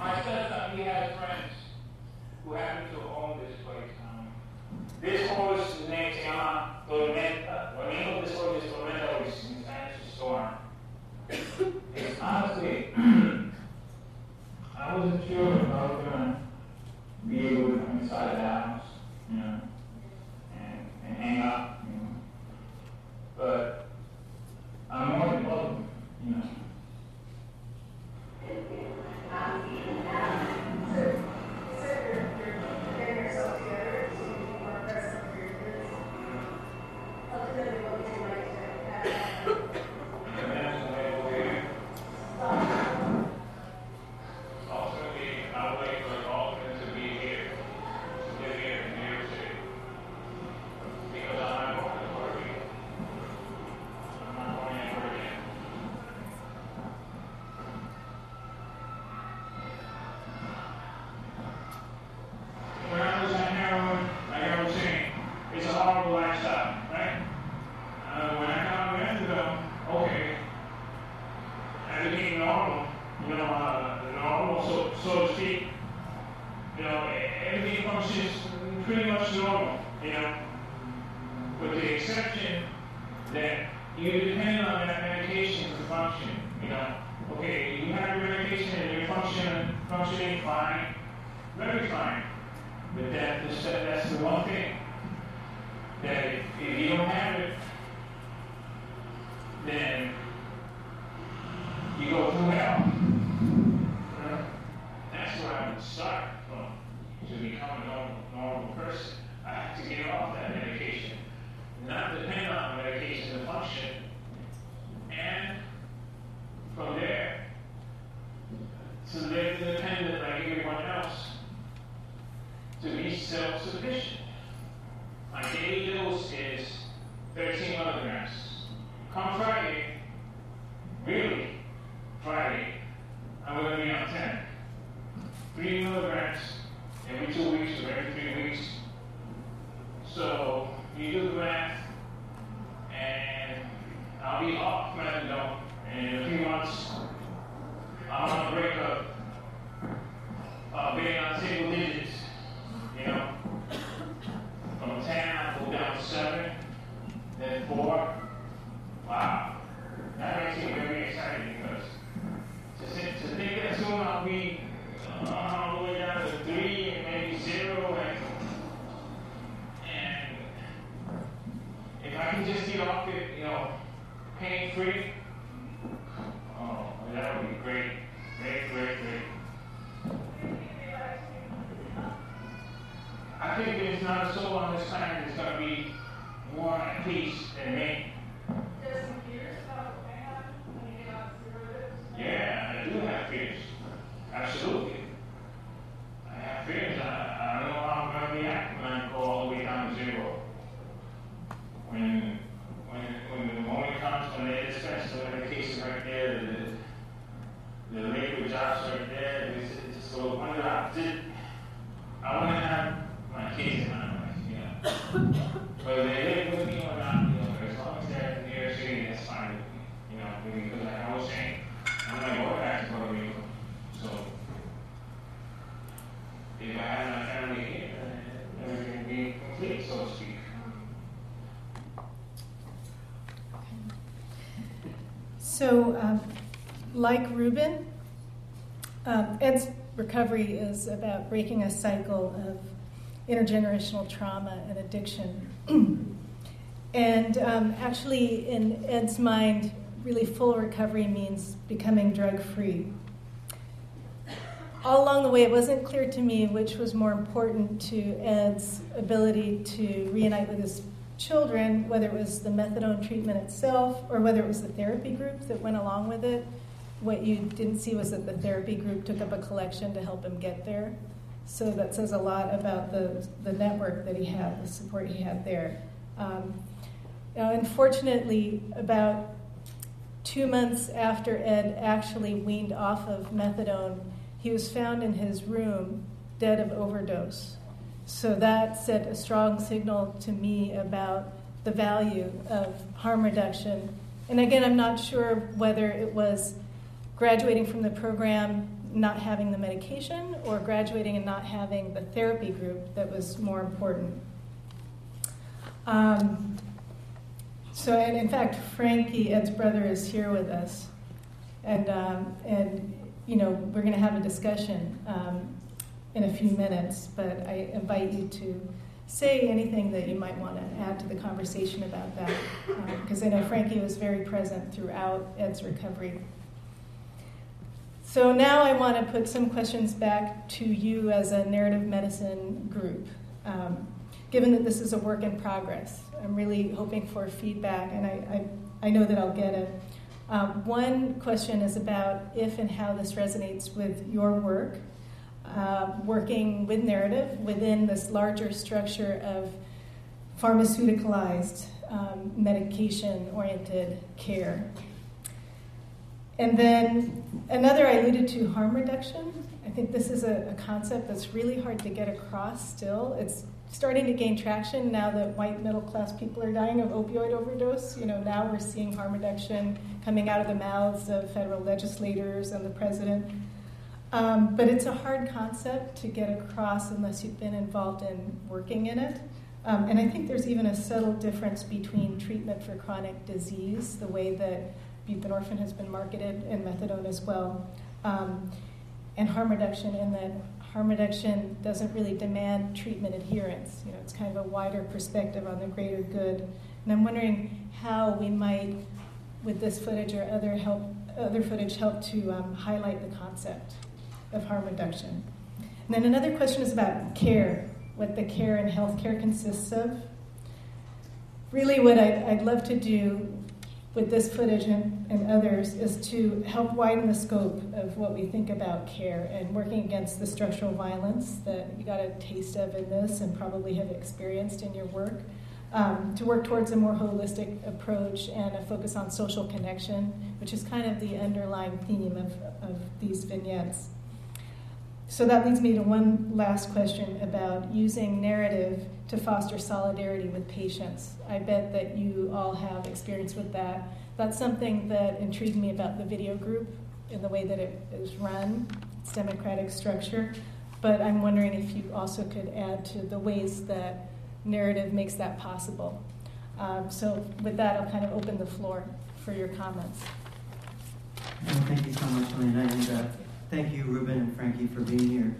My son, he had friends who happened to own this place. This horse is named Tiana Tormenta. The name of this horse is Tormenta, which in Spanish is storm. It's honestly, I wasn't sure if I was going to be able to come inside the house, you know, and hang out, you know. But I'm more than welcome, you know. So, like Reuben, Ed's recovery is about breaking a cycle of intergenerational trauma and addiction. And actually, in Ed's mind, really full recovery means becoming drug-free. All along the way, it wasn't clear to me which was more important to Ed's ability to reunite with his children, whether it was the methadone treatment itself or whether it was the therapy group that went along with it. What you didn't see was that the therapy group took up a collection to help him get there. So that says a lot about the network that he had, the support he had there. Now, unfortunately, about 2 months after Ed actually weaned off of methadone, he was found in his room dead of overdose. So that sent a strong signal to me about the value of harm reduction. And again, I'm not sure whether it was graduating from the program not having the medication or graduating and not having the therapy group that was more important. And in fact, Frankie, Ed's brother, is here with us. And you know, we're going to have a discussion in a few minutes, but I invite you to say anything that you might want to add to the conversation about that, because I know Frankie was very present throughout Ed's recovery. So now I want to put some questions back to you as a narrative medicine group. Given that this is a work in progress, I'm really hoping for feedback, and I know that I'll get it. One question is about if and how this resonates with your work, working with narrative within this larger structure of pharmaceuticalized, medication-oriented care. And then another I alluded to, harm reduction. I think this is a concept that's really hard to get across still. It's starting to gain traction now that white middle-class people are dying of opioid overdose. You know, now we're seeing harm reduction coming out of the mouths of federal legislators and the president. But it's a hard concept to get across unless you've been involved in working in it. And I think there's even a subtle difference between treatment for chronic disease, the way that buprenorphine has been marketed, and methadone as well, and harm reduction, and that harm reduction doesn't really demand treatment adherence. You know, it's kind of a wider perspective on the greater good. And I'm wondering how we might, with this footage or other footage, help to highlight the concept of harm reduction. And then another question is about care, what the care in healthcare consists of. Really what I'd love to do with this footage and others is to help widen the scope of what we think about care and working against the structural violence that you got a taste of in this and probably have experienced in your work, to work towards a more holistic approach and a focus on social connection, which is kind of the underlying theme of these vignettes. So that leads me to one last question about using narrative to foster solidarity with patients. I bet that you all have experience with that. That's something that intrigued me about the video group and the way that it is run, its democratic structure. But I'm wondering if you also could add to the ways that narrative makes that possible. So with that, I'll kind of open the floor for your comments. Well, thank you so much, Helena. Thank you, Ruben and Frankie, for being here.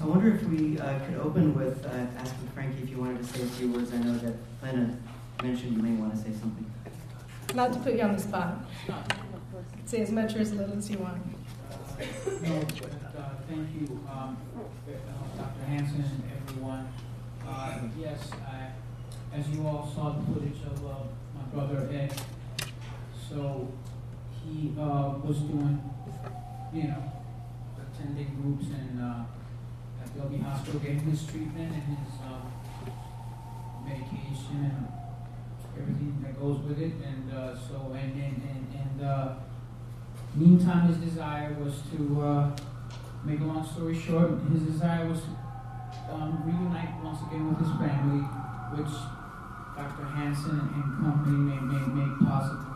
I wonder if we could open with asking Frankie if you wanted to say a few words. I know that Helena mentioned you may want to say something. Not to put you on the spot. Say as much or as little as you want. Thank you, Dr. Hansen and everyone. Yes, as you all saw the footage of my brother Ed, so he was doing, you know, attending groups and at Bellevue Hospital getting his treatment and his medication and everything that goes with it. And meantime, his desire was to make a long story short. His desire was to reunite once again with his family, which Dr. Hansen and company made possible.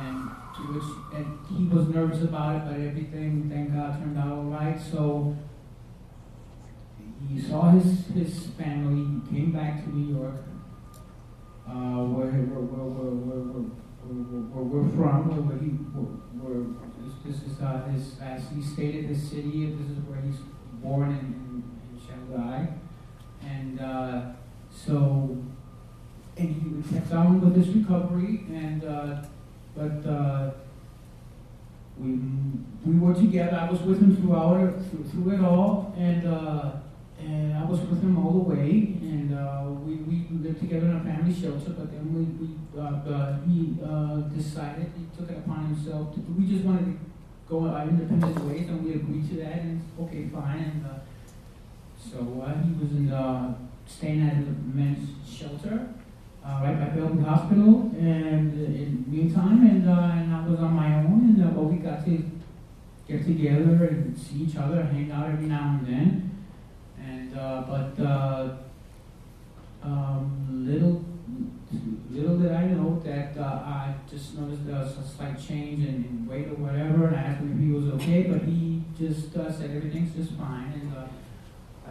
And to which, and he was nervous about it, but everything, thank God, turned out all right. So he saw his family. He came back to New York, where we're from, as he stated, his city. This is where he's born in Shanghai, and so he kept on with his recovery and. But we were together. I was with him through it all, and I was with him all the way. And we lived together in a family shelter. But then he decided, he took it upon himself. We just wanted to go our independent ways, and we agreed to that. And okay, fine. And so he was staying at the men's shelter. Right by Bellevue Hospital, and in the meantime, and I was on my own, and we got to get together and see each other, hang out every now and then, and little Little did I know that I just noticed there was a slight change in weight or whatever, and I asked him if he was okay, but he just said everything's just fine. And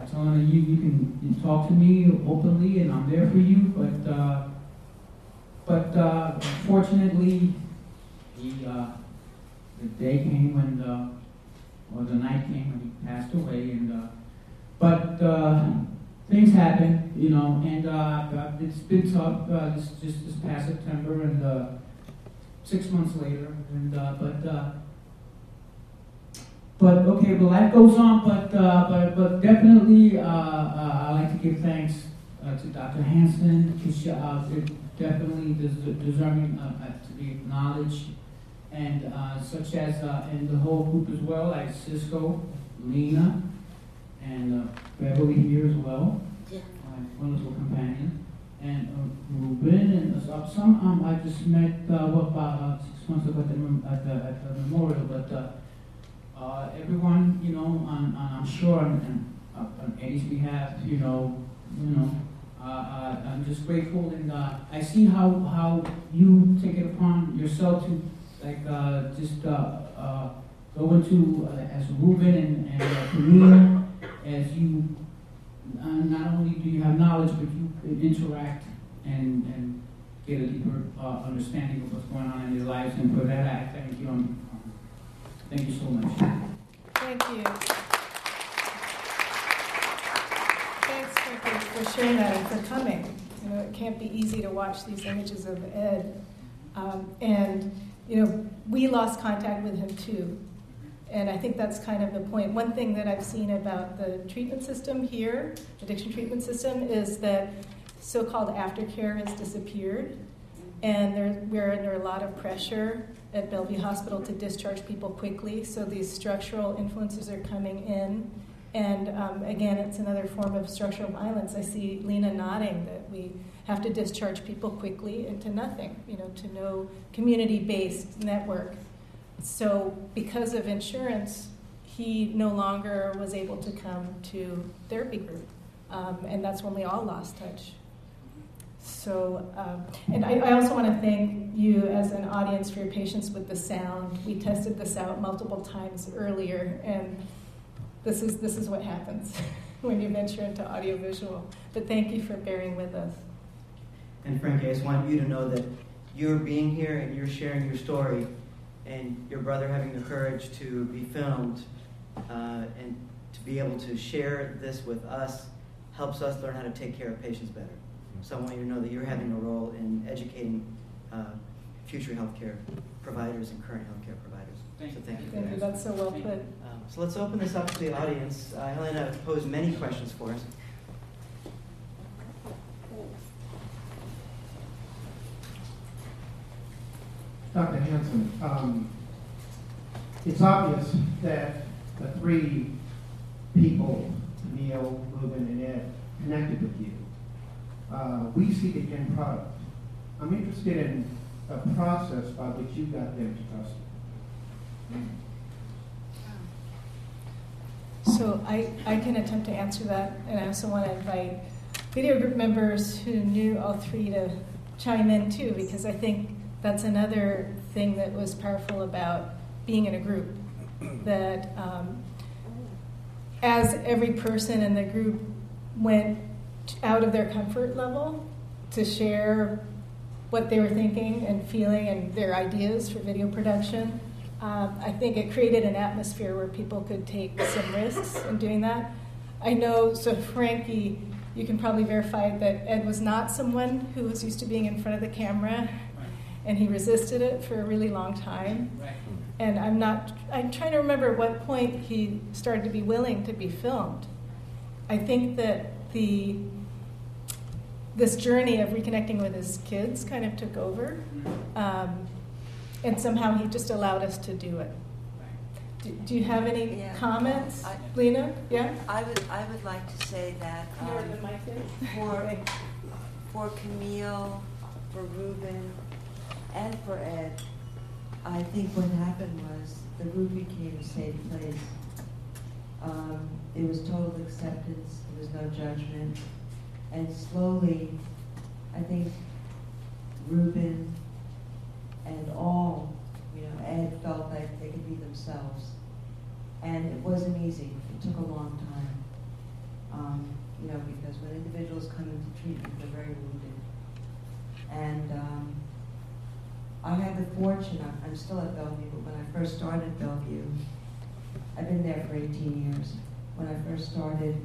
I told him, you can talk to me openly, and I'm there for you, but fortunately, the day came when, or the night came when he passed away, and things happen, you know, and it's been tough just this past September and 6 months later, and but okay, but life goes on, but definitely I like to give thanks to Dr. Hansen, because definitely deserving to be acknowledged, and such as and the whole group as well, like Cisco, Lena, and Beverly here as well, yeah. My wonderful companion, and Ruben, and some I just met about 6 months ago at the memorial, but everyone, you know, I'm sure, on Eddie's behalf, you know, I'm just grateful, and I see how you take it upon yourself to like go into as Ruben and Camille. As you, not only do you have knowledge, but you interact and get a deeper understanding of what's going on in your lives. And for that, I thank you. Thank you so much. Thank you. Thanks for sharing that and for coming. You know, it can't be easy to watch these images of Ed. And, you know, we lost contact with him, too. And I think that's kind of the point. One thing that I've seen about the treatment system here, addiction treatment system, is that so-called aftercare has disappeared. And we're under a lot of pressure at Bellevue Hospital to discharge people quickly. So these structural influences are coming in. And again, it's another form of structural violence. I see Lena nodding that we have to discharge people quickly into nothing, you know, to no community-based network. So because of insurance, he no longer was able to come to therapy group. And that's when we all lost touch. So, and I also want to thank you as an audience for your patience with the sound. We tested this out multiple times earlier, and this is what happens when you venture into audiovisual. But thank you for bearing with us. And Frankie, I just want you to know that you're being here and you're sharing your story, and your brother having the courage to be filmed and to be able to share this with us helps us learn how to take care of patients better. So I want you to know that you're having a role in educating future healthcare providers and current healthcare providers. Thank you. That's so well put. So let's open this up to the audience. Helena posed many questions for us. Dr. Hansen, it's obvious that the three people, Neil, Ruben, and Ed, connected with you. We see the end product. I'm interested in the process by which you got them to trust you. So I can attempt to answer that, and I also want to invite video group members who knew all three to chime in too, because I think that's another thing that was powerful about being in a group, that as every person in the group went out of their comfort level to share what they were thinking and feeling and their ideas for video production, I think it created an atmosphere where people could take some risks in doing that. I know, so Frankie, you can probably verify that Ed was not someone who was used to being in front of the camera, and he resisted it for a really long time. Right. And I'm trying to remember at what point he started to be willing to be filmed. I think that this journey of reconnecting with his kids kind of took over, and somehow he just allowed us to do it. Right. Do you have any comments, Lena? Yeah. I would like to say that for Camille, for Ruben, and for Ed, I think what happened was the group became a safe place. It was total acceptance. There was no judgment. And slowly, I think Rubin, and all, you know, Ed felt like they could be themselves. And it wasn't easy. It took a long time. You know, because when individuals come into treatment, they're very wounded. And I had the fortune, I'm still at Bellevue, but when I first started Bellevue, I've been there for 18 years. When I first started,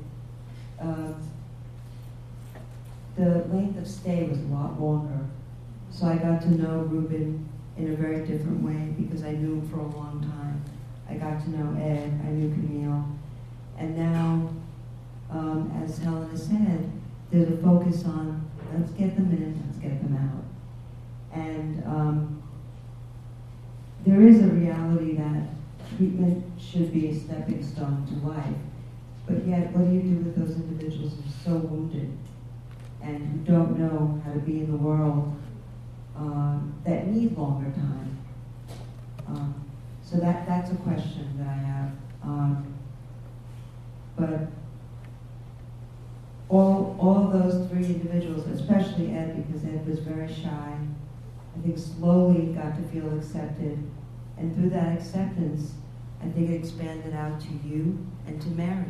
the length of stay was a lot longer. So I got to know Reuben in a very different way because I knew him for a long time. I got to know Ed, I knew Camille. And now, as Helena said, there's a focus on let's get them in, let's get them out. And there is a reality that treatment should be a stepping stone to life. But yet, what do you do with those individuals who are so wounded and who don't know how to be in the world, that need longer time? So that's a question that I have. But all of those three individuals, especially Ed, because Ed was very shy, I think slowly got to feel accepted. And through that acceptance, I think it expanded out to you and to Mary.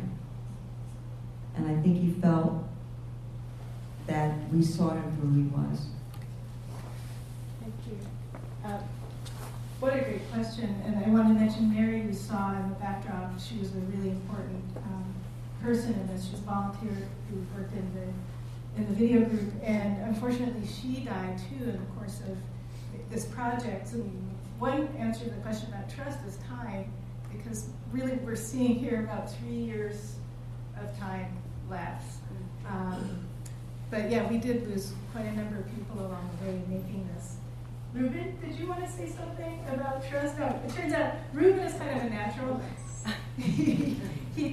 And I think he felt that we saw him for who he was. Thank you. What a great question. And I want to mention Mary, we saw in the background. She was a really important person in this. She was a volunteer who worked in the video group. And unfortunately, she died, too, in the course of this project. So one answer to the question about trust is time, because really we're seeing here about 3 years of time lapse. But yeah, we did lose quite a number of people along the way making this. Reuben, did you want to say something about trust? No, it turns out Reuben is kind of a natural. He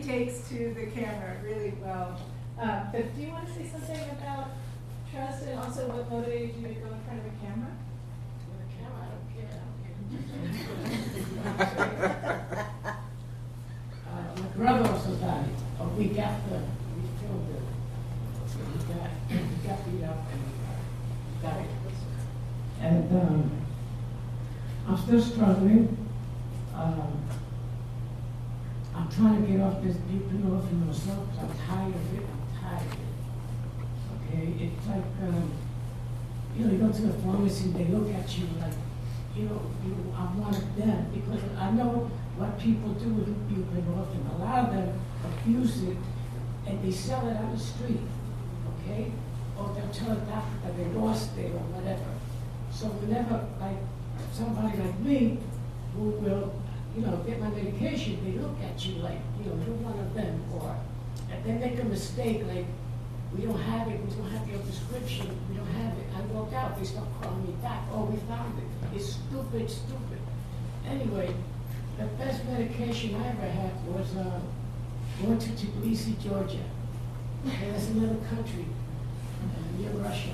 takes to the camera really well. But do you want to say something about trust and also what motivated you to go in front of a camera? My brother also died a week after we filmed it. He got beat up and died. And I'm still struggling. I'm trying to get off this deep north in myself because I'm tired of it. Okay, it's like, you know, you go to the pharmacy, they look at you like, I'm one of them because I know what people do with people often. A lot of them abuse it and they sell it on the street, okay? Or they'll tell a doctor that they lost it or whatever. So whenever, like, somebody like me who will, get my medication, they look at you like, you're one of them, or if they make a mistake, like, we don't have it, we don't have your prescription, we don't have it. I walked out, they stopped calling me back. Oh, we found it. It's stupid, stupid. Anyway, the best medication I ever had was going to Tbilisi, Georgia. And that's another country near Russia.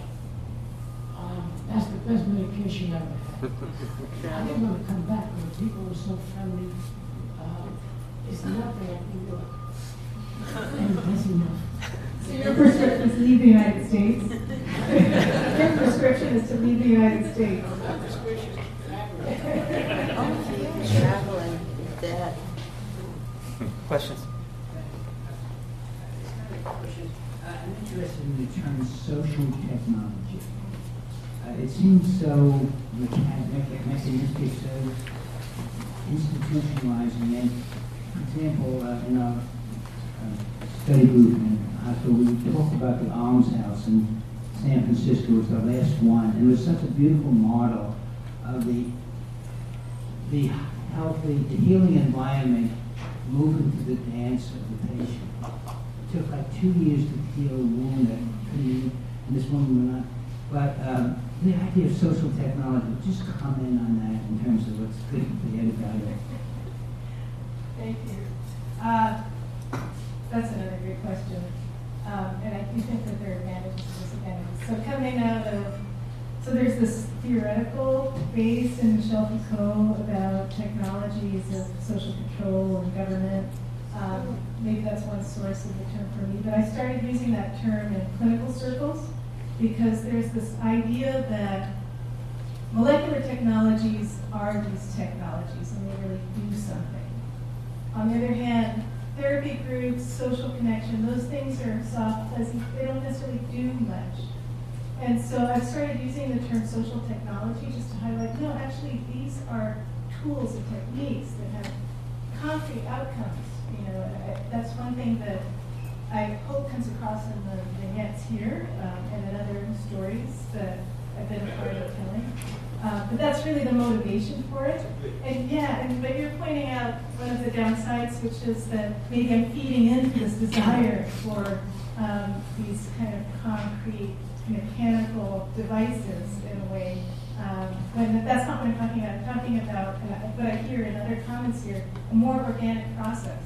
That's the best medication I ever had. I didn't want to come back when people were so friendly. It's nothing like New York. And that's enough. So your prescription is to leave the United States? Your prescription is to leave the United States. My prescription is traveling. Traveling is dead. Questions? I'm interested in the term social technology. It seems so mechanistic, so institutionalized. And then, for example, in our study group in the hospital, we talked about the almshouse in San Francisco was the last one. It was such a beautiful model of the healthy, the healing environment moving to the dance of the patient. It took like 2 years to heal a wound and this woman went on. But the idea of social technology, just comment on that in terms of what's good for the other value. Thank you. That's another great question. And I do think that there are advantages and disadvantages. So coming out of, so there's this theoretical base in Michel Foucault about technologies of social control and government. Maybe that's one source of the term for me. But I started using that term in clinical circles because there's this idea that Molecular technologies are these technologies, and they really do something. On the other hand, therapy groups, social connection, those things are soft, they don't necessarily do much. And so I've started using the term social technology just to highlight, no, actually these are tools and techniques that have concrete outcomes. You know, that's one thing that I hope comes across in the vignettes here and in other stories that I've been a part of telling. But that's really the motivation for it. And yeah, but you're pointing out one of the downsides, which is that maybe I'm feeding into this desire for these kind of concrete mechanical devices in a way. When that's not what I'm talking about. I'm talking about what I hear in other comments here, a more organic process.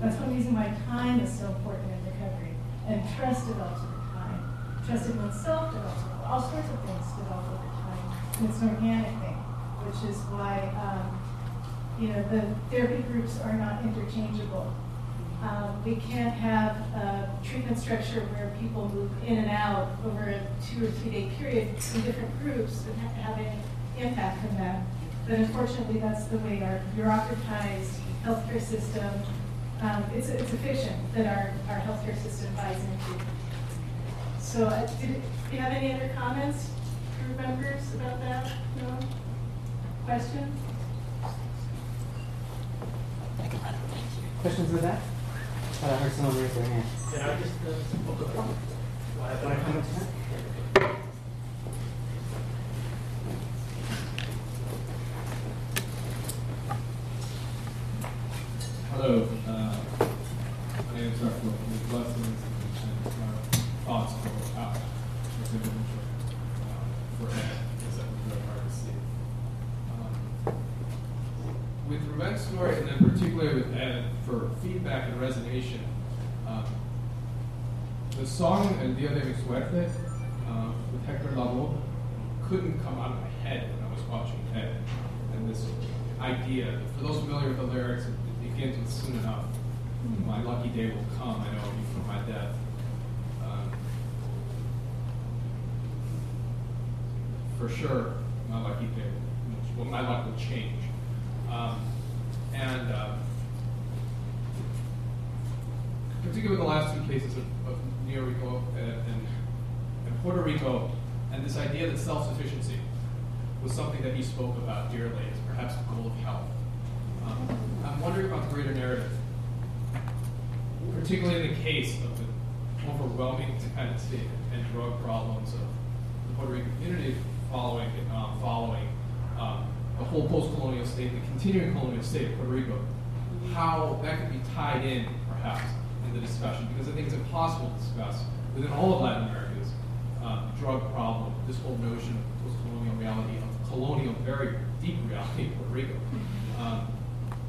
That's one reason why time is so important in recovery. And trust develops over time. Trust in oneself develops over time. All sorts of things develop over time. And it's an organic thing, which is why the therapy groups are not interchangeable. We can't have a treatment structure where people move in and out over a 2 or 3 day period in different groups and have any impact from that. But unfortunately, that's the way our bureaucratized healthcare system, it's a fiction that our healthcare system buys into. So do you have any other comments, crew members, about that? No? Questions? I can run. Questions with that? I heard someone raise their hand. Can I just open the phone? Do I come to that? Hello. My name is Robert Wood Johnson, and my thoughts for outreach as an individual for is that we really hard to see. With Rebecca's story, and then particularly with Ed, for feedback and resonation, the song and the other Suerte with Hector Lavoe couldn't come out of my head when I was watching Ed. And this idea, for those familiar with the lyrics, it begins with soon enough. My lucky day will come, I know you from my death. For sure, my lucky day will, my luck will change. Particularly the last two cases of New Rico and Puerto Rico, and this idea that self-sufficiency was something that he spoke about dearly as perhaps the goal of health. I'm wondering about the greater narrative, particularly in the case of the overwhelming dependency and drug problems of the Puerto Rican community following Vietnam, following the whole post-colonial state, the continuing colonial state of Puerto Rico, how that could be tied in, perhaps, in the discussion, because I think it's impossible to discuss within all of Latin America's drug problem, this whole notion of post-colonial reality, of colonial, very deep reality of Puerto Rico.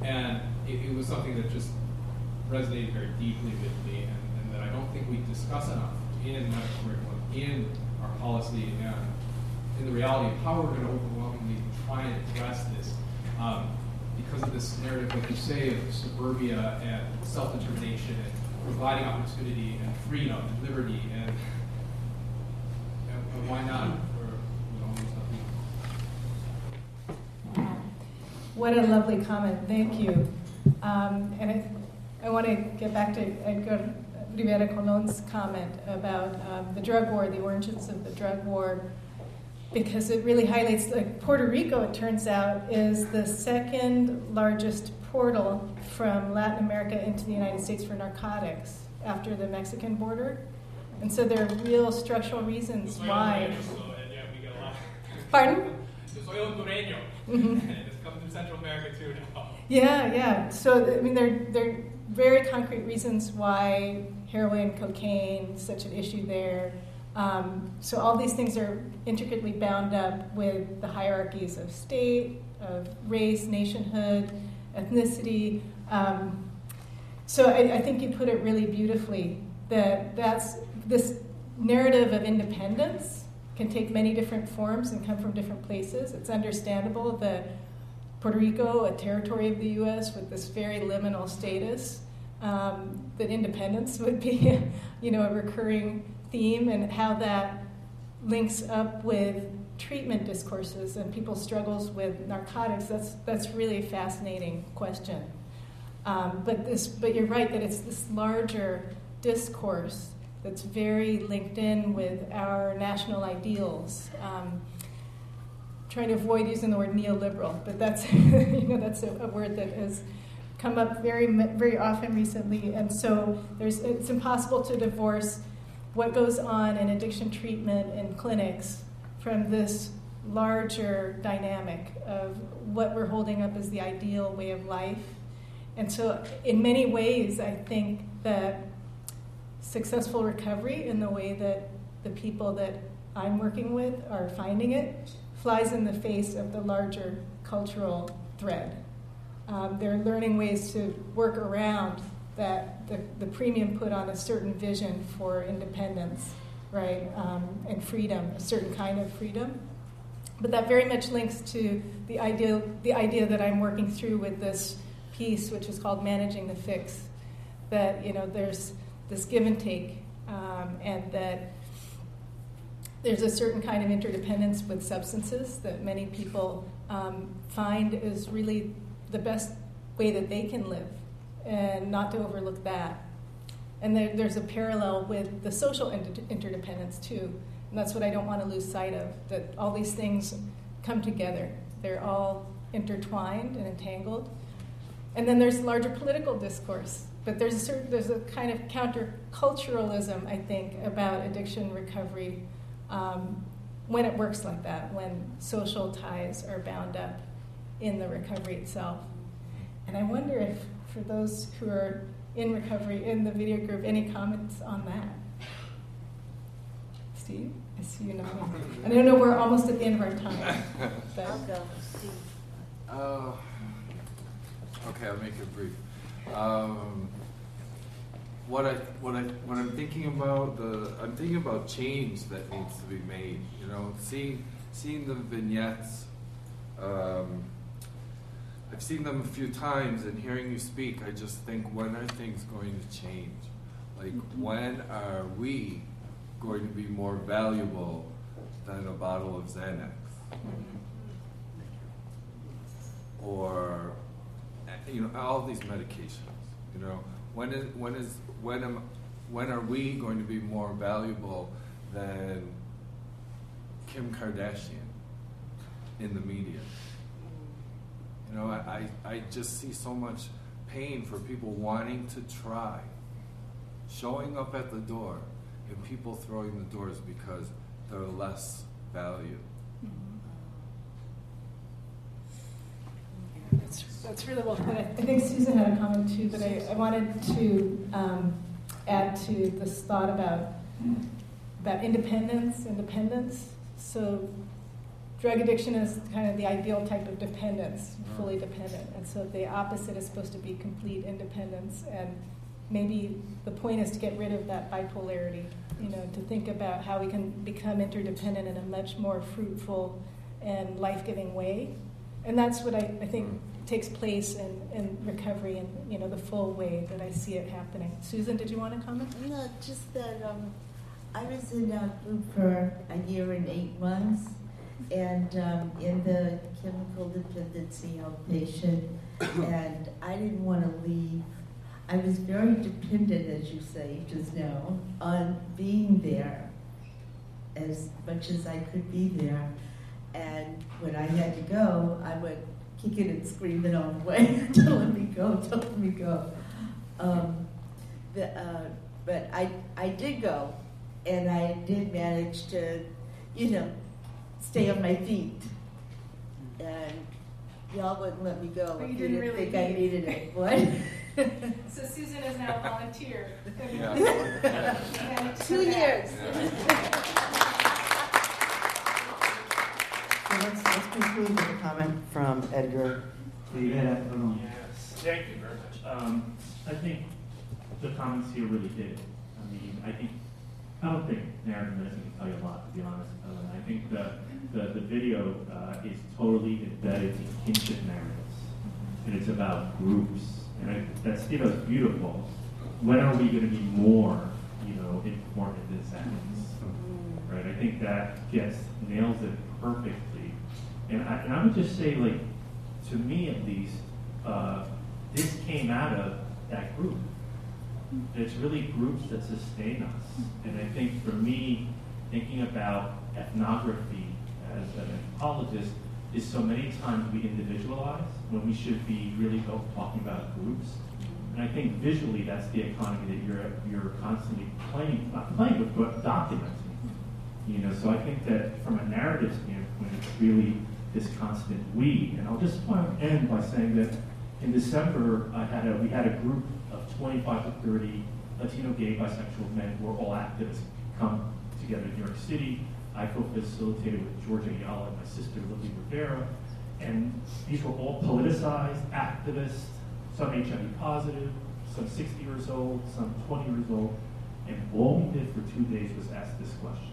And it was something that just resonated very deeply with me, and that I don't think we discuss enough in medical curriculum, in our policy, and in the reality of how we're going to overwhelmingly try and address this because of this narrative, like you say, of suburbia and self-determination and providing opportunity and freedom and liberty and why not? What a lovely comment. Thank you. And I want to get back to Edgar Rivera Colón's comment about the drug war, the origins of the drug war, because it really highlights, like, Puerto Rico, it turns out, is the second largest portal from Latin America into the United States for narcotics after the Mexican border. And so there are real structural reasons why. Pardon? Mm-hmm. It's come through Central America too. Yeah, yeah. So, I mean, there are very concrete reasons why heroin, cocaine, such an issue there. So all these things are intricately bound up with the hierarchies of state, of race, nationhood, ethnicity. So I think you put it really beautifully, that that's, this narrative of independence can take many different forms and come from different places. It's understandable that Puerto Rico, a territory of the U.S. with this very liminal status, that independence would be, a recurring theme, and how that links up with treatment discourses and people's struggles with narcotics, that's really a fascinating question. But you're right that it's this larger discourse that's very linked in with our national ideals. Trying to avoid using the word neoliberal, but that's that's a word that has come up very often recently, and so it's impossible to divorce what goes on in addiction treatment and clinics from this larger dynamic of what we're holding up as the ideal way of life. And so in many ways, I think that successful recovery in the way that the people that I'm working with are finding it flies in the face of the larger cultural thread. They're learning ways to work around that the premium put on a certain vision for independence, right, and freedom, a certain kind of freedom. But that very much links to the idea that I'm working through with this piece, which is called Managing the Fix, that there's this give and take, and that there's a certain kind of interdependence with substances that many people find is really the best way that they can live, and not to overlook that. And there's a parallel with the social interdependence too, and that's what I don't want to lose sight of, that all these things come together. They're all intertwined and entangled. And then there's larger political discourse, but there's a kind of counter-culturalism, I think, about addiction recovery when it works like that, when social ties are bound up in the recovery itself. And I wonder if, for those who are in recovery in the video group, any comments on that? Steve, I see you nodding. I don't know, we're almost at the end of our time. But. I'll go, Steve. Okay, I'll make it brief. I'm thinking about change that needs to be made. Seeing the vignettes. I've seen them a few times, and hearing you speak, I just think, when are things going to change? Like, when are we going to be more valuable than a bottle of Xanax? Or, all these medications, when are we going to be more valuable than Kim Kardashian in the media? I just see so much pain for people wanting to try, showing up at the door, and people throwing the doors because they're less valued. Mm-hmm. That's really well put. I think Susan had a comment too, but I wanted to add to this thought about independence. So drug addiction is kind of the ideal type of dependence, fully dependent. And so the opposite is supposed to be complete independence. And maybe the point is to get rid of that bipolarity, to think about how we can become interdependent in a much more fruitful and life-giving way. And that's what I think takes place in recovery in, the full way that I see it happening. Susan, did you want to comment? No, just that I was in a group for a year and 8 months. And in the chemical dependency outpatient, and I didn't want to leave. I was very dependent, as you say just now, on being there as much as I could be there. And when I had to go, I would kick it and scream it all the way. Don't let me go, don't let me go. But I did go, and I did manage to, stay on my feet, and y'all wouldn't let me go. But you didn't really think I needed it. What? So Susan is now a volunteer. Yeah. 2 years. So let's conclude with a comment from Edgar. Yes. Thank you very much. I think the comments here really did. I don't think narrative medicine can tell you a lot, to be honest. I think the video is totally embedded in kinship narratives, and it's about groups, and that statement is beautiful. When are we going to be more, important in this sense? right? I think that nails it perfectly. And I would just say, like, to me at least, this came out of that group. It's really groups that sustain us. And I think for me, thinking about ethnography as an anthropologist is so many times we individualize when we should be really talking about groups. And I think visually that's the economy that you're constantly playing, not playing with, but documenting. You know, so I think that from a narrative standpoint, it's really this constant we. And I'll just want to end by saying that in December, we had a group of 25 to 30 Latino gay bisexual men who were all activists come together in New York City. I co-facilitated with Georgia Yala and my sister, Lily Rivera. And these were all politicized activists, some HIV positive, some 60 years old, some 20 years old. And all we did for 2 days was ask this question.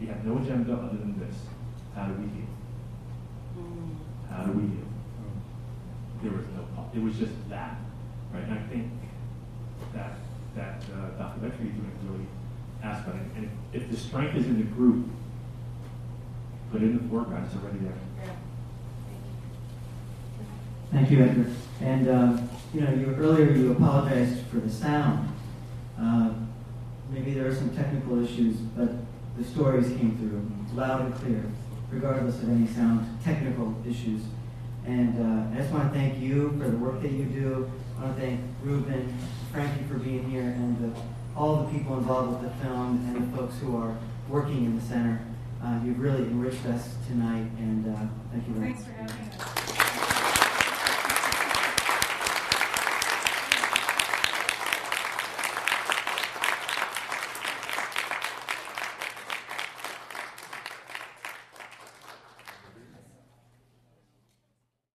We had no agenda other than this. How do we heal? How do we heal? There was no pop. It was just that, right? And I think that documentary is doing really asked about it. And if the strength is in the group, put it in the foreground, it's already there. Yeah. Thank you, Edgar. And you know, earlier you apologized for the sound. Maybe there are some technical issues, but the stories came through loud and clear, regardless of any sound technical issues. And I just want to thank you for the work that you do. I want to thank Ruben, Frankie for being here, and all the people involved with the film and the folks who are working in the center. You've really enriched us tonight, and thank you very much. Thanks for having us.